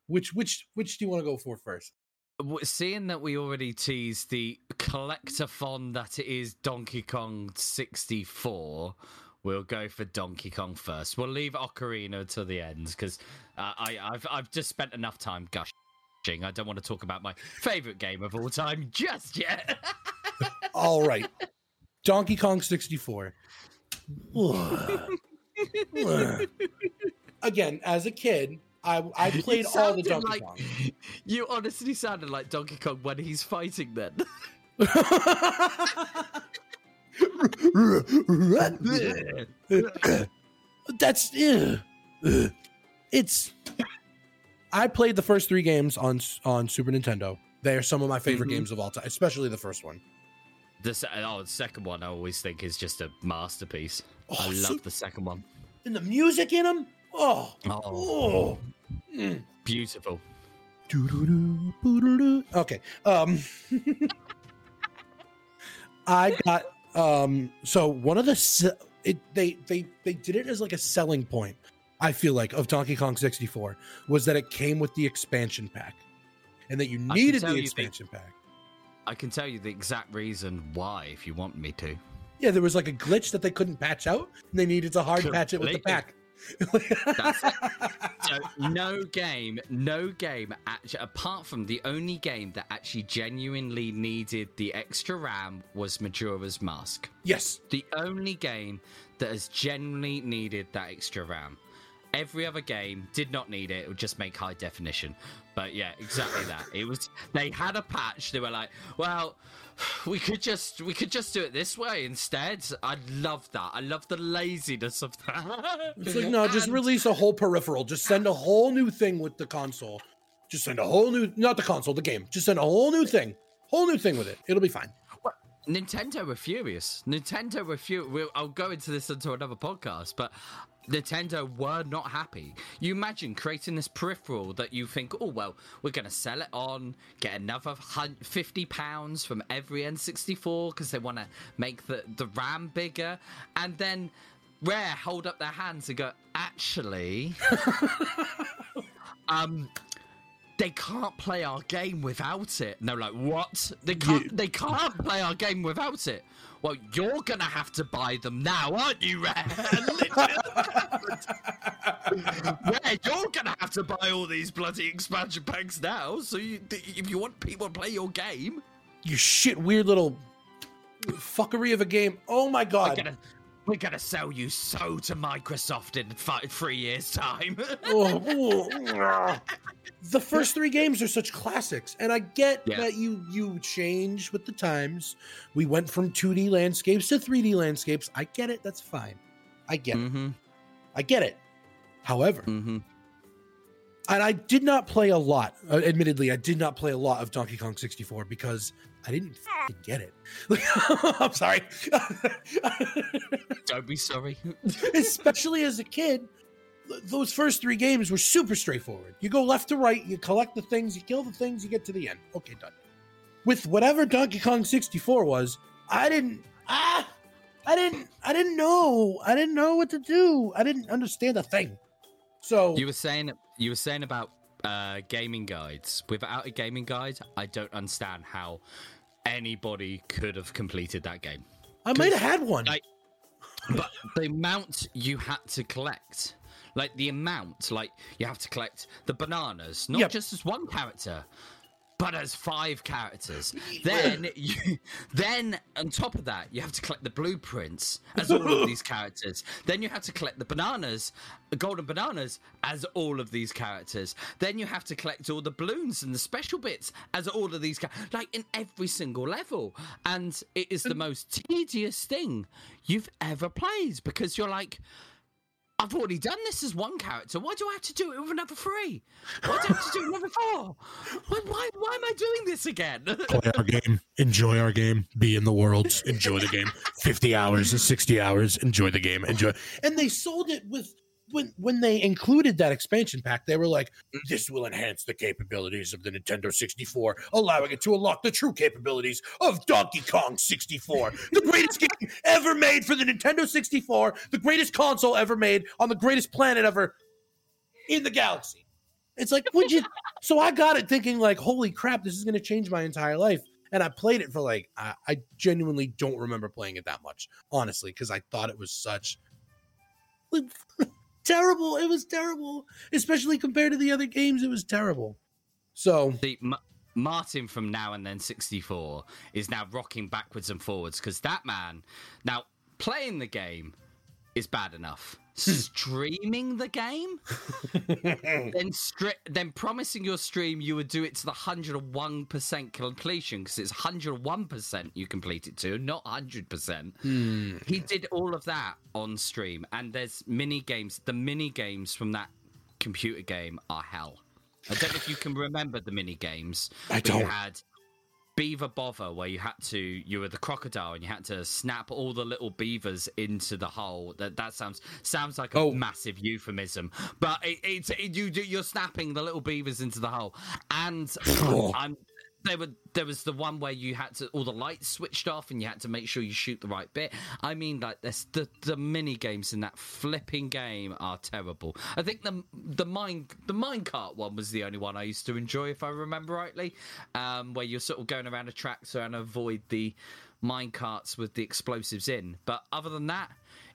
Which which which do you want to go for first? Seeing that we already teased the collectathon that it is Donkey Kong sixty-four. We'll go for Donkey Kong first. We'll leave Ocarina to the end because uh, I've I've just spent enough time gushing. I don't want to talk about my favorite game of all time just yet. All right, Donkey Kong sixty-four. Again, as a kid, I I played all the Donkey like, Kong. You honestly sounded like Donkey Kong when he's fighting then. That's it's I played the first three games on on Super Nintendo. They are some of my favorite mm-hmm. games of all time, especially the first one. This oh, the second one I always think is just a masterpiece. Oh, I love so, the second one. And the music in them? Oh. Oh. oh. Mm. Beautiful. Okay. Um I got Um, so one of the, it, they, they, they did it as like a selling point, I feel like, of Donkey Kong sixty-four was that it came with the expansion pack and that you needed the expansion the, pack. I can tell you the exact reason why, if you want me to. Yeah. There was like a glitch that they couldn't patch out and they needed to hard Completely. patch it with the pack. That's it. So no game, no game, actually, apart from the only game that actually genuinely needed the extra RAM was Majora's Mask. Yes. The only game that has genuinely needed that extra RAM. Every other game did not need it. It would just make high definition. But yeah, exactly that. It was. They had a patch. They were like, well, we could just we could just do it this way instead. I love that. I love the laziness of that. It's like, no, and... just release a whole peripheral. Just send a whole new thing with the console. Just send a whole new, not the console, the game. Just send a whole new thing, whole new thing with it. It'll be fine. Well, Nintendo were furious. Nintendo were furious. I'll go into this into another podcast, but. Nintendo were not happy. You imagine creating this peripheral that you think, oh, well, we're going to sell it on, get another fifty pounds from every N sixty-four because they want to make the, the RAM bigger. And then Rare hold up their hands and go, actually, um, they can't play our game without it. And they're like, what? They can't, you- they can't play our game without it. Well, you're going to have to buy them now, aren't you, Rare? Yeah, you're going to have to buy all these bloody expansion packs now. So you, if you want people to play your game. You shit weird little fuckery of a game. Oh, my God. We're gonna, we're gonna sell you so to Microsoft in five, three years' time. oh, oh. The first three games are such classics, and I get yeah. that you you change with the times. We went from two D landscapes to three D landscapes. I get it. That's fine. I get mm-hmm. it. I get it. However, mm-hmm. and I did not play a lot. Uh, admittedly, I did not play a lot of Donkey Kong sixty-four because I didn't f- get it. I'm sorry. Don't be sorry. Especially as a kid. Those first three games were super straightforward. You go left to right, you collect the things, you kill the things, you get to the end. Okay, done. With whatever Donkey Kong sixty-four was, I didn't, ah, I didn't, I didn't know, I didn't know what to do. I didn't understand a thing. So you were saying, you were saying about uh, gaming guides. Without a gaming guide, I don't understand how anybody could have completed that game. I might have had one, I, but the amount you had to collect. Like, the amount, like, you have to collect the bananas, not yep. just as one character, but as five characters. Then, you, then on top of that, you have to collect the blueprints as all of these characters. Then you have to collect the bananas, the golden bananas, as all of these characters. Then you have to collect all the balloons and the special bits as all of these characters. Like, in every single level. And it is the most tedious thing you've ever played, because you're like... I've already done this as one character. Why do I have to do it with another three? Why do I have to do it with another four? Why, why, why am I doing this again? Play our game. Enjoy our game. Be in the world. Enjoy the game. fifty hours, sixty hours. Enjoy the game. Enjoy. And they sold it with... When when they included that expansion pack, they were like, this will enhance the capabilities of the Nintendo sixty-four, allowing it to unlock the true capabilities of Donkey Kong sixty-four, the greatest game ever made for the Nintendo sixty-four, the greatest console ever made on the greatest planet ever in the galaxy. It's like, would you? So I got it thinking like, holy crap, this is going to change my entire life. And I played it for like, I, I genuinely don't remember playing it that much, honestly, because I thought it was such... terrible. It was terrible, especially compared to the other games. It was terrible. So the M- Martin from Now and Then sixty-four is now rocking backwards and forwards because that man now playing the game is bad enough. Streaming the game, then stri- then promising your stream you would do it to the one hundred one percent completion because it's one hundred one percent you complete it to, not one hundred percent. Mm. He did all of that on stream, and there's mini games. The mini games from that computer game are hell. I don't know if you can remember the mini games. I don't. You had Beaver Bother, where you had to, you were the crocodile and you had to snap all the little beavers into the hole. That that sounds sounds like a oh. massive euphemism, but it, it, it you you're snapping the little beavers into the hole. And oh. I'm, there were there was the one where you had to, all the lights switched off and you had to make sure you shoot the right bit. I mean, like this, the the mini games in that flipping game are terrible. I think the the mine the minecart one was the only one I used to enjoy, if I remember rightly, um, where you're sort of going around a track so and avoid the minecarts with the explosives in. But other than that,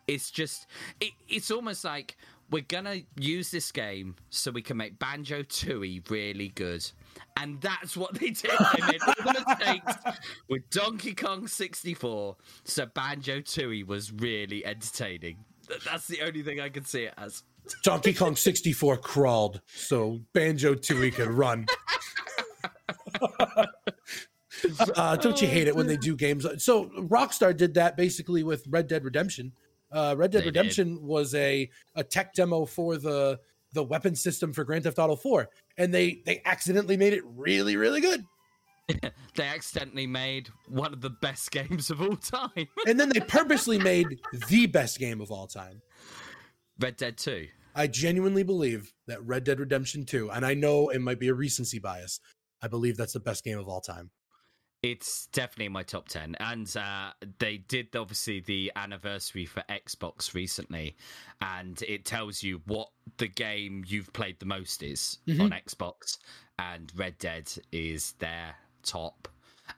it's just it, it's almost like we're going to use this game so we can make Banjo-Tooie really good. And that's what they did. They made all the mistakes with Donkey Kong sixty-four, so Banjo-Tooie was really entertaining. That's the only thing I can see it as. Donkey Kong sixty-four crawled, so Banjo-Tooie could run. Uh, don't you hate it when they do games? So Rockstar did that basically with Red Dead Redemption. Uh, Red Dead they Redemption did. was a, a tech demo for the the weapon system for Grand Theft Auto four, and they, they accidentally made it really, really good. They accidentally made one of the best games of all time. And then they purposely made the best game of all time. Red Dead two. I genuinely believe that Red Dead Redemption two, and I know it might be a recency bias, I believe that's the best game of all time. It's definitely in my top ten. And uh, they did, obviously, the anniversary for Xbox recently. And it tells you what the game you've played the most is mm-hmm. on Xbox. And Red Dead is their top.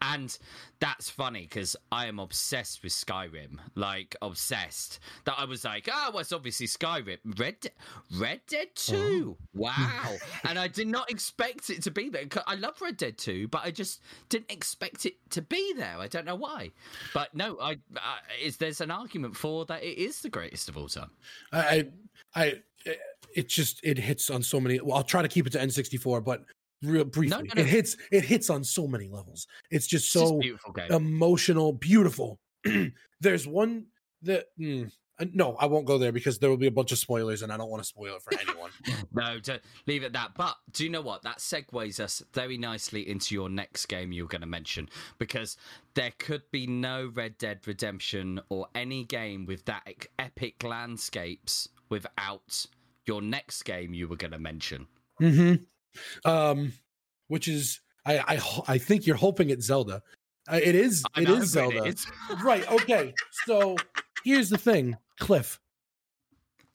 And that's funny because I am obsessed with Skyrim. Like, obsessed. That I was like, oh, well, it's obviously Skyrim. Red, De- Red Dead two. Oh. Wow. And I did not expect it to be there. I love Red Dead two, but I just didn't expect it to be there. I don't know why. But no, I, I is there's an argument for that it is the greatest of all time. I, I, it just, it hits on so many. Well, I'll try to keep it to N sixty-four, but... real briefly no, no, no. it hits it hits on so many levels. It's just so just beautiful emotional, beautiful. There's one that mm, no I won't go there because there will be a bunch of spoilers and I don't want to spoil it for anyone. No, to leave it at that. But do you know what, that segues us very nicely into your next game you're going to mention, because there could be no Red Dead Redemption or any game with that epic landscapes without your next game you were going to mention. Mm-hmm. Um, which is I, I I think you're hoping it's Zelda. Uh, it is. It is Zelda. It is. Right. Okay. So here's the thing, Cliff.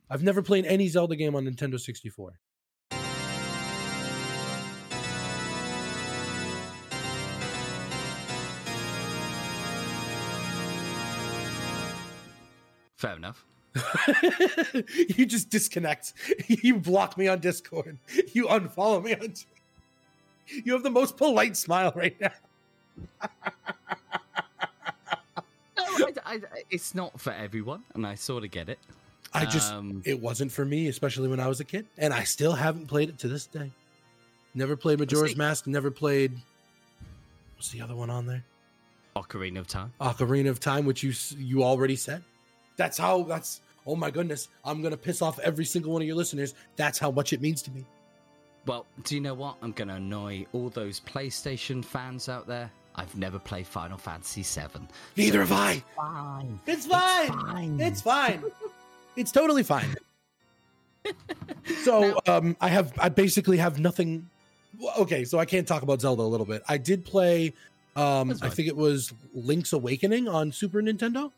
I've never played any Zelda game on Nintendo sixty-four. Fair enough. You just disconnect. You block me on Discord. You unfollow me on Twitter. You have the most polite smile right now. No, I, I, it's not for everyone, and I sort of get it. I just um, it wasn't for me, especially when I was a kid, and I still haven't played it to this day. Never played Majora's Mask. Never played. What's the other one on there? Ocarina of Time. Ocarina of Time, which you you already said. That's how, that's, oh my goodness, I'm going to piss off every single one of your listeners. That's how much it means to me. Well, do you know what? I'm going to annoy all those PlayStation fans out there. I've never played Final Fantasy seven. Neither so have I. Fine. It's fine. It's fine. It's fine. It's totally fine. So now, um, I have, I basically have nothing. Okay, so I can't talk about Zelda a little bit. I did play, um, I think it was Link's Awakening on Super Nintendo.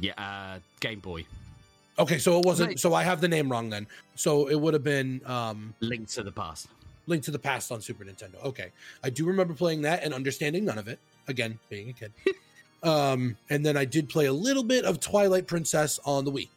Yeah, uh, Game Boy. Okay, so it wasn't. So I have the name wrong then. So it would have been um, Link to the Past. Link to the Past on Super Nintendo. Okay, I do remember playing that and understanding none of it. Again, being a kid. um, and then I did play a little bit of Twilight Princess on the Wii.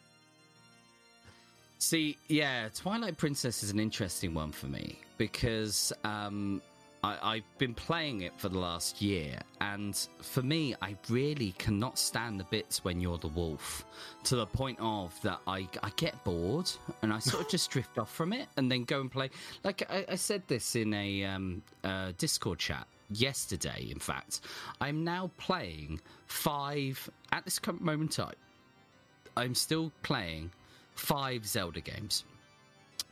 See, yeah, Twilight Princess is an interesting one for me because um, I, I've been playing it for the last year, and for me, I really cannot stand the bits when you're the wolf, to the point of that I, I get bored and I sort of just drift off from it and then go and play. Like I, I said this in a um, uh, Discord chat yesterday, in fact. I'm now playing five, at this current moment in time, I'm still playing five Zelda games.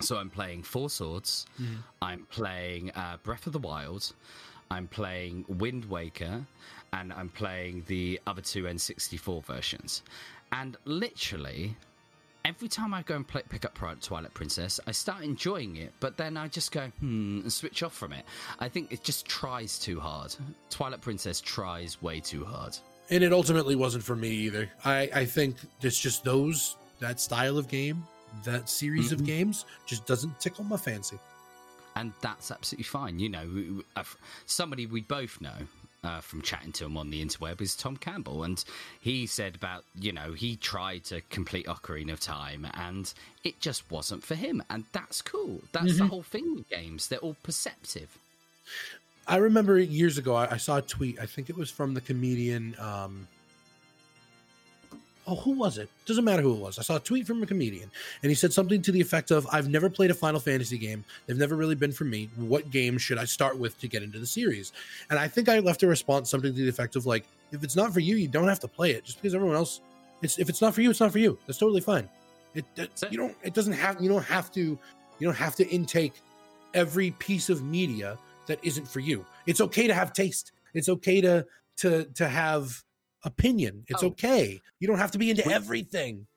So I'm playing Four Swords, mm. I'm playing uh, Breath of the Wild, I'm playing Wind Waker, and I'm playing the other two N sixty-four versions. And literally, every time I go and play, pick up Twilight Princess, I start enjoying it, but then I just go, hmm, and switch off from it. I think it just tries too hard. Twilight Princess tries way too hard. And it ultimately wasn't for me either. I, I think it's just those, that style of game. That series mm-hmm. of games just doesn't tickle my fancy, and that's absolutely fine. You know, somebody we both know, uh, from chatting to him on the interweb is Tom Campbell. And he said about, you know, he tried to complete Ocarina of Time and it just wasn't for him. And that's cool. That's mm-hmm. the whole thing with games. They're all perceptive. I remember years ago, I, I saw a tweet. I think it was from the comedian. Um, oh, who was it? Doesn't matter who it was. I saw a tweet from a comedian, and he said something to the effect of, I've never played a Final Fantasy game. They've never really been for me. What game should I start with to get into the series? And I think I left a response, something to the effect of, like, if it's not for you, you don't have to play it. Just because everyone else, it's if it's not for you, it's not for you. That's totally fine. It, it you don't. It doesn't have. You don't have to. You don't have to intake every piece of media that isn't for you. It's okay to have taste. It's okay to to to have opinion. It's oh, okay. You don't have to be into we, everything.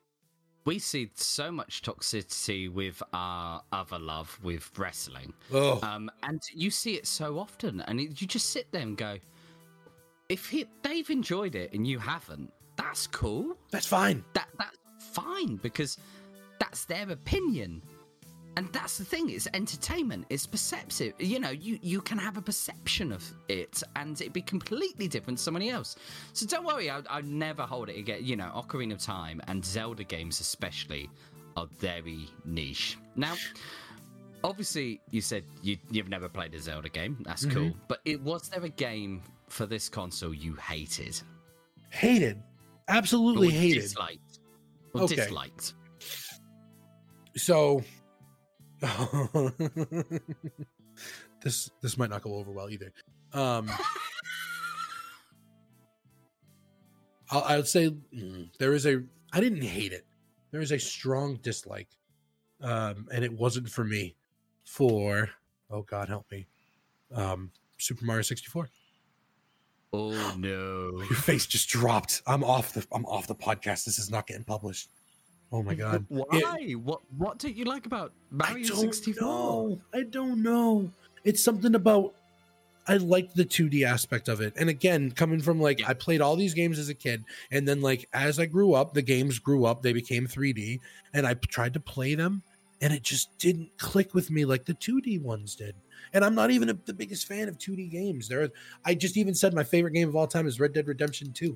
We see so much toxicity with our other love, with wrestling. Oh. Um, and you see it so often. And it, you just sit there and go, if he, they've enjoyed it and you haven't, that's cool. That's fine. That That's fine, because that's their opinion. And that's the thing, it's entertainment, it's perceptive. You know, you, you can have a perception of it and it'd be completely different to somebody else. So don't worry, I, I never hold it again. You know, Ocarina of Time and Zelda games especially are very niche. Now, obviously, you said you, you've never played a Zelda game. That's mm-hmm. cool. But it, was there a game for this console you hated? Hated? Absolutely or hated. Disliked? Or okay. disliked? So... this this might not go over well either. Um, I'll, I would say mm, there is a. I didn't hate it. There is a strong dislike, um, and it wasn't for me. For oh God help me, um, Super Mario sixty-four. Oh no! Your face just dropped. I'm off the. I'm off the podcast. This is not getting published. Oh my God! Why? It, what? What do you like about Mario sixty-four? Know. I don't know. It's something about. I like the two D aspect of it, and again, coming from like yeah. I played all these games as a kid, and then like as I grew up, the games grew up. They became three D, and I tried to play them, and it just didn't click with me like the two D ones did. And I'm not even a, the biggest fan of two D games. There, are, I just even said my favorite game of all time is Red Dead Redemption two.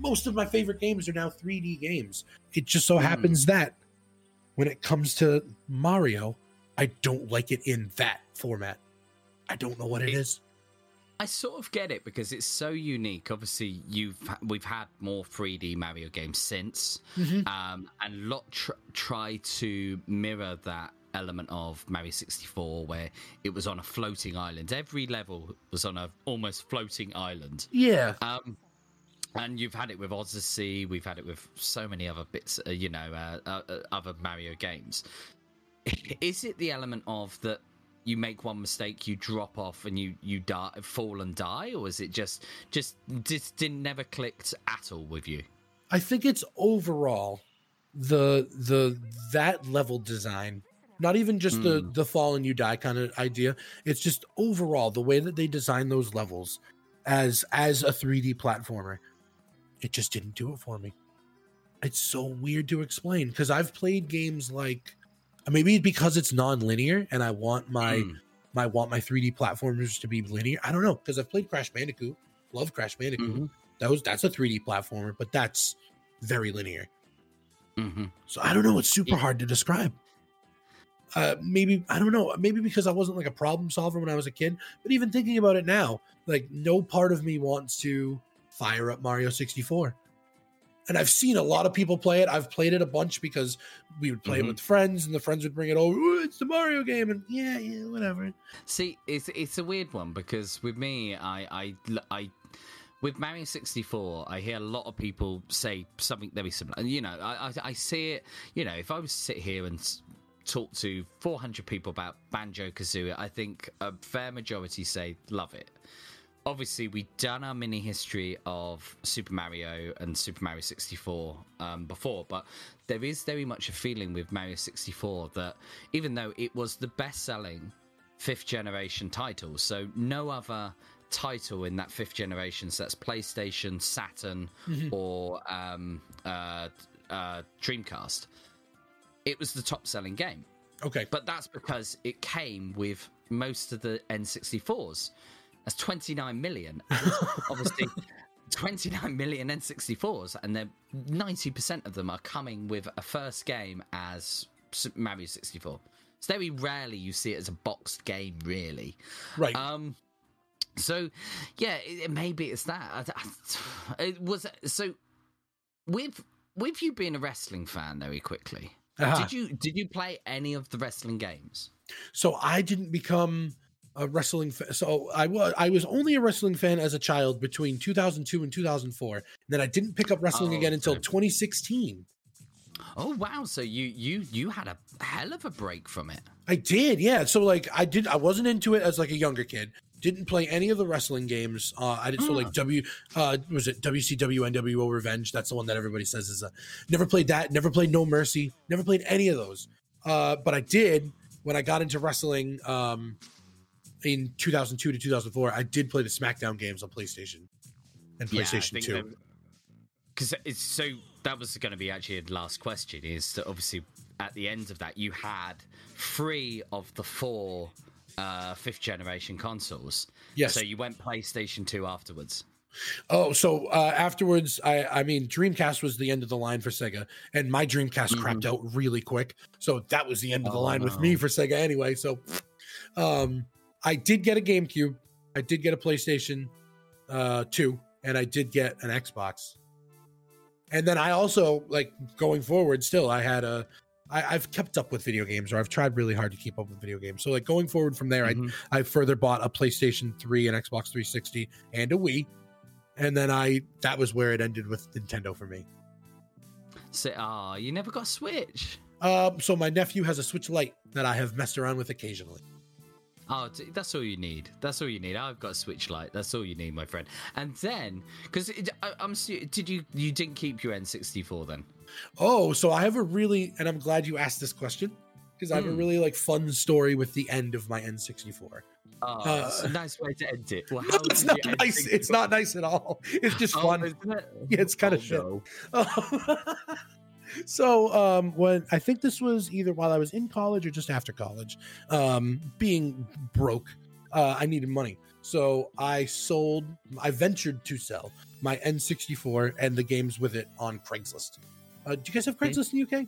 Most of my favorite games are now three D games. It just so mm. happens that when it comes to Mario, I don't like it in that format. I don't know what it, it is. I sort of get it because it's so unique. Obviously, you've we've had more three D Mario games since, mm-hmm. um, and a lot tr- try to mirror that element of Mario sixty-four, where it was on a floating island. Every level was on a almost floating island. Yeah. Um, and you've had it with Odyssey. We've had it with so many other bits, uh, you know, uh, uh, other Mario games. Is it the element of that you make one mistake, you drop off, and you you die, fall and die, or is it just just just didn't never clicked at all with you? I think it's overall the the that level design. Not even just mm. the, the fall and you die kind of idea. It's just overall the way that they design those levels as as a three D platformer. It just didn't do it for me. It's so weird to explain because I've played games like maybe because it's non-linear and I want my mm. my want my three D platformers to be linear. I don't know because I've played Crash Bandicoot. Love Crash Bandicoot. Mm-hmm. That was that's a three D platformer, but that's very linear. Mm-hmm. So I don't know. It's super yeah. hard to describe. Uh, maybe, I don't know, maybe because I wasn't like a problem solver when I was a kid, but even thinking about it now, like no part of me wants to fire up Mario sixty-four. And I've seen a lot of people play it. I've played it a bunch because we would play mm-hmm. it with friends and the friends would bring it over. Ooh, it's the Mario game. And yeah, yeah, whatever. See, it's, it's a weird one because with me, I, I, I, with Mario sixty-four, I hear a lot of people say something very similar. And, you know, I, I, I see it, you know, if I was to sit here and talk to four hundred people about Banjo-Kazooie, I think a fair majority say love it. Obviously, we've done our mini history of Super Mario and Super Mario sixty-four um, before, but there is very much a feeling with Mario sixty-four that even though it was the best-selling fifth-generation title, so no other title in that fifth generation, so that's PlayStation, Saturn, mm-hmm. or um, uh, uh, Dreamcast, it was the top-selling game. Okay. But that's because it came with most of the N sixty-fours. That's twenty-nine million. Obviously, twenty-nine million N sixty-fours, and they're ninety percent of them are coming with a first game as Super Mario sixty-four. It's very rarely you see it as a boxed game, really. Right. Um, so, yeah, it, maybe it's that. I, I, it was so with with you being a wrestling fan very quickly. Uh-huh. Did you did you play any of the wrestling games? So I didn't become a wrestling fan. So I was I was only a wrestling fan as a child between two thousand two and two thousand four. And then I didn't pick up wrestling oh, again until so- twenty sixteen. Oh wow! So you you you had a hell of a break from it. I did, yeah. So like I did, I wasn't into it as like a younger kid. Didn't play any of the wrestling games. Uh, I did mm. so like W uh, was it W C W N W O Revenge? That's the one that everybody says is a never played that. Never played No Mercy. Never played any of those. Uh, but I did when I got into wrestling um, in two thousand two to two thousand four. I did play the SmackDown games on PlayStation and PlayStation yeah, Two. Because it's so. That was going to be actually the last question, is that obviously at the end of that you had three of the four uh, fifth generation consoles. Yes. So you went PlayStation two afterwards. Oh, so uh, afterwards, I, I mean, Dreamcast was the end of the line for Sega, and my Dreamcast mm. crapped out really quick. So that was the end of the oh, line no. with me for Sega anyway. So um, I did get a GameCube. I did get a PlayStation uh, two, and I did get an Xbox. And then I also, like, going forward, still, I had a, I, I've kept up with video games, or I've tried really hard to keep up with video games. So, like, going forward from there, mm-hmm. I I further bought a PlayStation three, an Xbox three sixty, and a Wii. And then I, that was where it ended with Nintendo for me. So, ah, oh, you never got a Switch? Um, so my nephew has a Switch Lite that I have messed around with occasionally. Oh, that's all you need. That's all you need. I've got a Switch Lite. That's all you need, my friend. And then, because I'm, did you you didn't keep your N sixty-four then? Oh, so I have a really, and I'm glad you asked this question because I have mm. a really like fun story with the end of my N sixty-four. Oh, that's uh, a nice way to end it. Well, no, it's not nice. N sixty-four? It's not nice at all. It's just oh, fun. Isn't it? Yeah, it's kind oh, of shit. No. Oh. So um, when I think this was either while I was in college or just after college, um, being broke, uh, I needed money. So I sold, I ventured to sell my N sixty-four and the games with it on Craigslist. Uh, do you guys have Craigslist in the U K?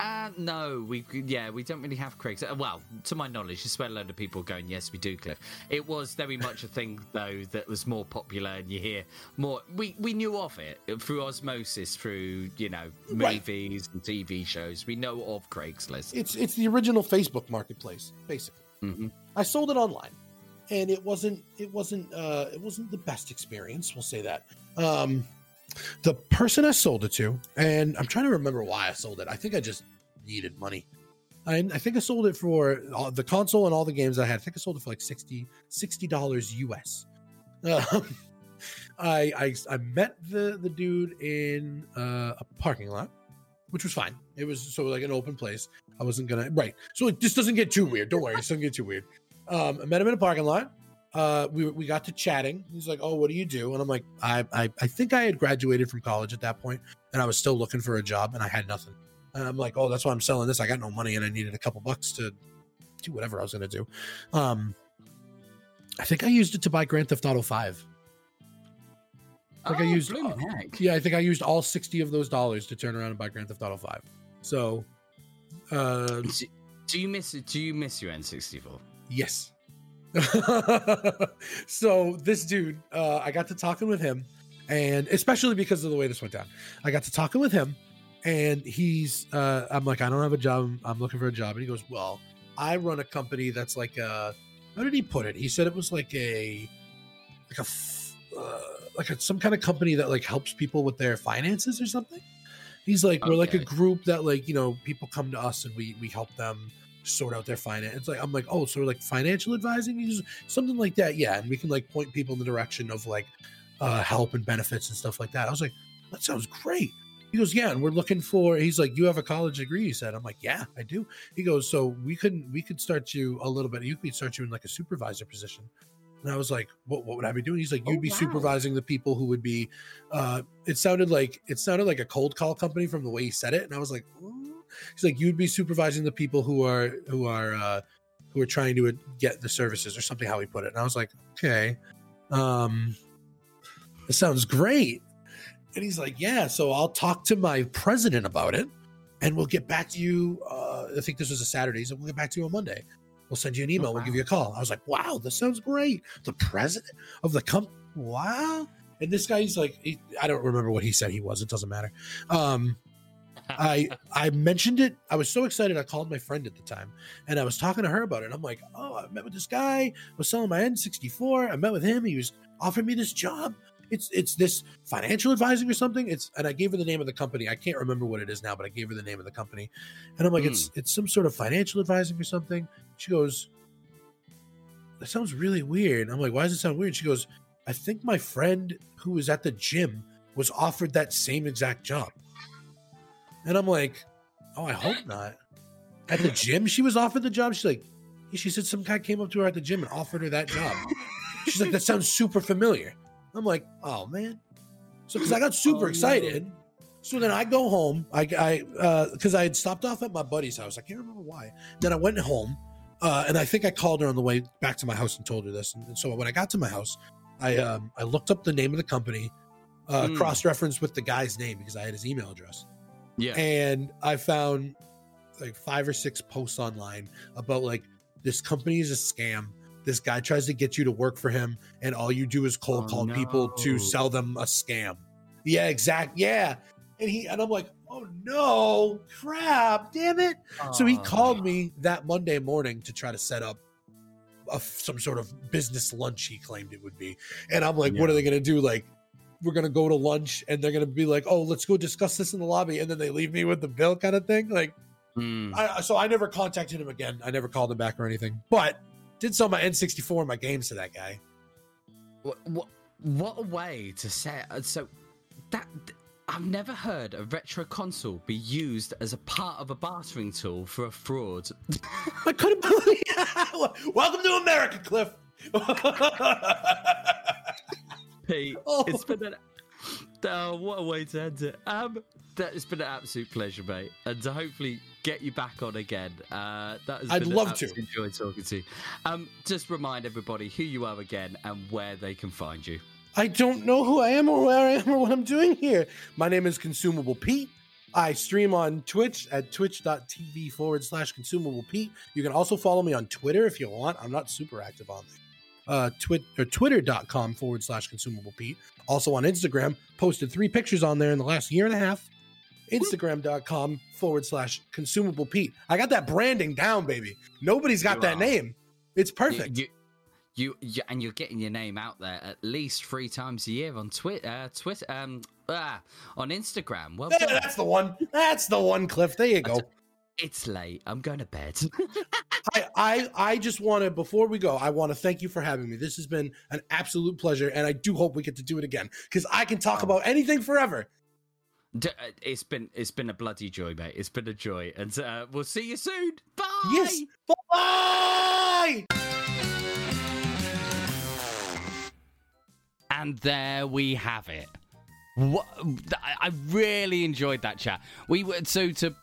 Uh, no, we yeah, we don't really have Craigslist. Well, to my knowledge, just where a load of people going, yes, we do, Cliff. It was very much a thing, though, that was more popular, and you hear more. We, we knew of it through osmosis, through, you know, movies right. and T V shows. We know of Craigslist. It's it's the original Facebook marketplace, basically. Mm-hmm. I sold it online, and it wasn't it wasn't uh, it wasn't the best experience. We'll say that. Um, The person I sold it to, and I'm trying to remember why I sold it. I think I just needed money. I, I think I sold it for all, the console and all the games I had. I think I sold it for like sixty dollars U S. Um, I, I I met the, the dude in uh, a parking lot, which was fine. It was so like an open place. I wasn't going to... Right. So it just doesn't get too weird. Don't worry. It doesn't get too weird. Um, I met him in a parking lot. Uh, we we got to chatting. He's like, "Oh, what do you do?" And I'm like, I, "I I think I had graduated from college at that point, and I was still looking for a job, and I had nothing." And I'm like, "Oh, that's why I'm selling this. I got no money, and I needed a couple bucks to do whatever I was going to do." Um, I think I used it to buy Grand Theft Auto five. Like oh, I used, uh, yeah, I think I used all sixty of those dollars to turn around and buy Grand Theft Auto five. So, uh, do you miss do you miss your N sixty-four? Yes. So this dude, uh, I got to talking with him, and especially because of the way this went down, I got to talking with him, and he's, uh, I'm like, I don't have a job. I'm looking for a job. And he goes, well, I run a company that's like a, how did he put it? He said it was like a, like a, uh, like a, some kind of company that like helps people with their finances or something. He's like, okay. We're like a group that like, you know, people come to us and we, we help them sort out their finance. It's like, I'm like, oh, so like financial advising, something like that. Yeah. And we can like point people in the direction of like uh, help and benefits and stuff like that. I was like, that sounds great. He goes, yeah. And we're looking for, he's like, you have a college degree. He said, I'm like, yeah, I do. He goes, so we couldn't, we could start you a little bit. You could start you in like a supervisor position. And I was like, what, what would I be doing? He's like, you'd oh, be wow. supervising the people who would be, uh, it sounded like, it sounded like a cold call company from the way he said it. And I was like, ooh. He's like, you'd be supervising the people who are who are uh, who were trying to get the services or something, how he put it. And I was like, okay, um, that sounds great. And he's like, yeah, so I'll talk to my president about it and we'll get back to you. Uh, I think this was a Saturday. So we'll get back to you on Monday. We'll send you an email. Oh, wow. We'll give you a call. I was like, wow, this sounds great. The president of the company. Wow. And this guy, he's like, he, I don't remember what he said he was. It doesn't matter. Um, I I mentioned it. I was so excited. I called my friend at the time and I was talking to her about it. And I'm like, oh, I met with this guy. I was selling my N sixty-four. I met with him. He was offering me this job. It's it's this financial advising or something. It's and I gave her the name of the company. I can't remember what it is now, but I gave her the name of the company. And I'm like, mm. it's it's some sort of financial advising or something. She goes, that sounds really weird. I'm like, why does it sound weird? She goes, I think my friend who was at the gym was offered that same exact job. And I'm like, oh, I hope not. At the gym, she was offered the job. She's like, she said some guy came up to her at the gym and offered her that job. She's like, that sounds super familiar. I'm like, oh, man. So because I got super oh, excited. No. So then I go home. I, I uh, because I had stopped off at my buddy's house. I can't remember why. Then I went home. Uh, and I think I called her on the way back to my house and told her this. And, and so when I got to my house, I um, I looked up the name of the company, uh, mm. cross-referenced with the guy's name because I had his email address. Yeah. And I found like five or six posts online about like, this company is a scam. This guy tries to get you to work for him, and all you do is cold oh, call no. people to sell them a scam. Yeah, exact. Yeah. And he and I'm like, oh no, crap, damn it. Oh, so he called man. me that Monday morning to try to set up a, some sort of business lunch, he claimed it would be. And I'm like, yeah. what are they going to do? Like, we're going to go to lunch and they're going to be like, oh, let's go discuss this in the lobby. And then they leave me with the bill kind of thing. Like, mm. I, so I never contacted him again. I never called him back or anything, but did sell my N sixty-four and my games to that guy. What, what, what a way to say it. So that I've never heard a retro console be used as a part of a bartering tool for a fraud. I couldn't believe it. Welcome to America, Cliff. Pete, oh. it's been an oh, what a way to end it. Um, that it's been an absolute pleasure, mate, and to hopefully get you back on again. Uh, that has I'd been love to enjoy talking to you. Um, just remind everybody who you are again and where they can find you. I don't know who I am or where I am or what I'm doing here. My name is Consumable Pete. I stream on Twitch at twitch.tv forward slash Consumable Pete. You can also follow me on Twitter if you want. I'm not super active on there. Uh, twit- or twitter.com forward slash consumable Pete. Also on Instagram, posted three pictures on there in the last year and a half. Instagram.com forward slash consumable Pete. I got that branding down, baby. Nobody's got you that are. name. It's perfect. You, you, you, you, and you're getting your name out there at least three times a year on Twitter, uh, Twitter, um, ah, on Instagram. Well, yeah, that's the one. That's the one, Cliff. There you go. It's late. I'm going to bed. I, I I just want to, before we go, I want to thank you for having me. This has been an absolute pleasure, and I do hope we get to do it again because I can talk oh. about anything forever. It's been it's been a bloody joy, mate. It's been a joy, and uh, we'll see you soon. Bye. Yes. Bye. And there we have it. What I really enjoyed that chat. We were so to.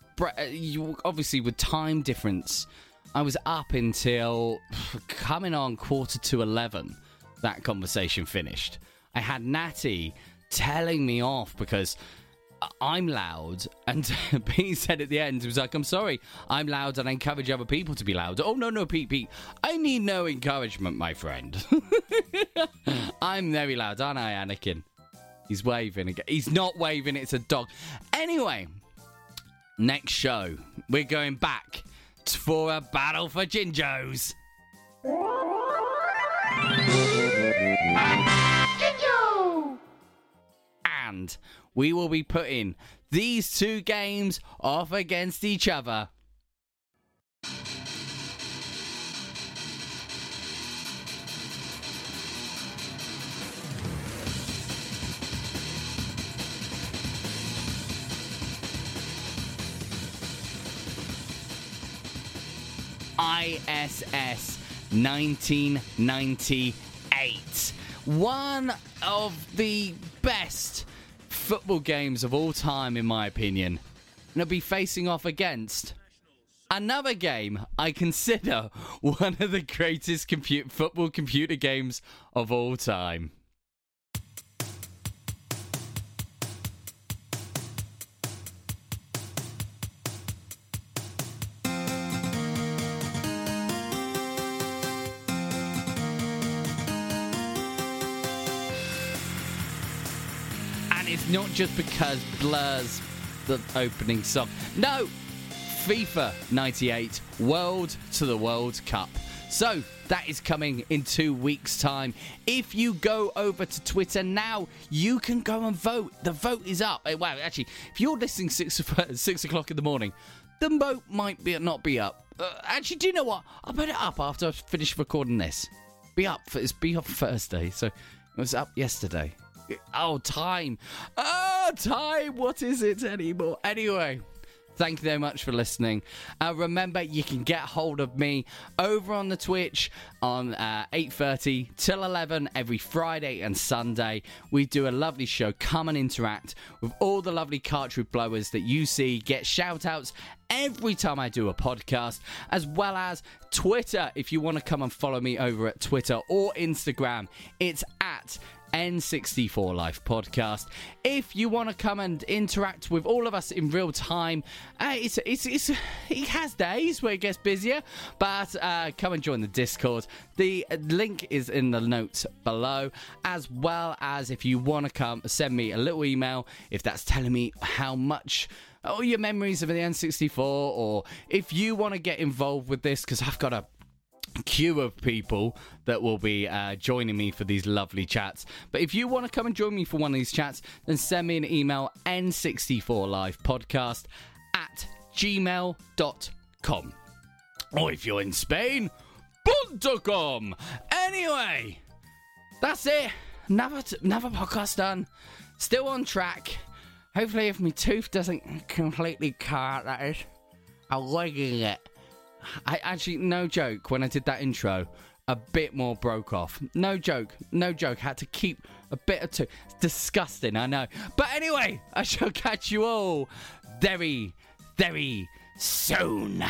Obviously, with time difference, I was up until coming on quarter to eleven. That conversation finished. I had Natty telling me off because I'm loud, and Pete said at the end, he was like, I'm sorry, I'm loud, and I encourage other people to be loud. Oh, no, no, Pete, Pete, I need no encouragement, my friend. I'm very loud, aren't I, Anakin? He's waving again. He's not waving, it's a dog. Anyway. Next show, we're going back for a battle for Jinjos. Jinjo! And we will be putting these two games off against each other. I S S nineteen ninety-eight. One of the best football games of all time, in my opinion. And I'll be facing off against Another game I consider one of the greatest compute football computer games of all time. Not just because Blur's the opening song. No! FIFA ninety-eight World to the World Cup. So, that is coming in two weeks' time. If you go over to Twitter now, you can go and vote. The vote is up. Wow, actually, if you're listening six, six o'clock in the morning, the vote might be not be up. Uh, actually, do you know what? I'll put it up after I finish recording this. Be up. For, it's be up Thursday, so it was up yesterday. Oh, time. Oh, time. What is it anymore? Anyway, thank you very much for listening. Uh, remember, you can get hold of me over on the Twitch on uh, eight thirty till eleven every Friday and Sunday. We do a lovely show. Come and interact with all the lovely cartridge blowers that you see. Get shout-outs every time I do a podcast, as well as Twitter. If you want to come and follow me over at Twitter or Instagram, it's at N sixty-four Life Podcast. If you want to come and interact with all of us in real time, uh, it's, it's it's it has days where it gets busier, but uh, come and join the Discord. The link is in the notes below, as well as if you want to come send me a little email if that's telling me how much all your memories of the N sixty-four, or if you want to get involved with this, because I've got a queue of people that will be uh, joining me for these lovely chats. But if you want to come and join me for one of these chats, then send me an email, N sixty-four live podcast at gmail dot com. Or if you're in Spain, punto com. Anyway, that's it. Another, t- another podcast done. Still on track. Hopefully if my tooth doesn't completely come out, that is, I'm wiggling it. I actually, no joke, when I did that intro, a bit more broke off. No joke, no joke. Had to keep a bit of two. It's disgusting, I know. But anyway, I shall catch you all very, very soon.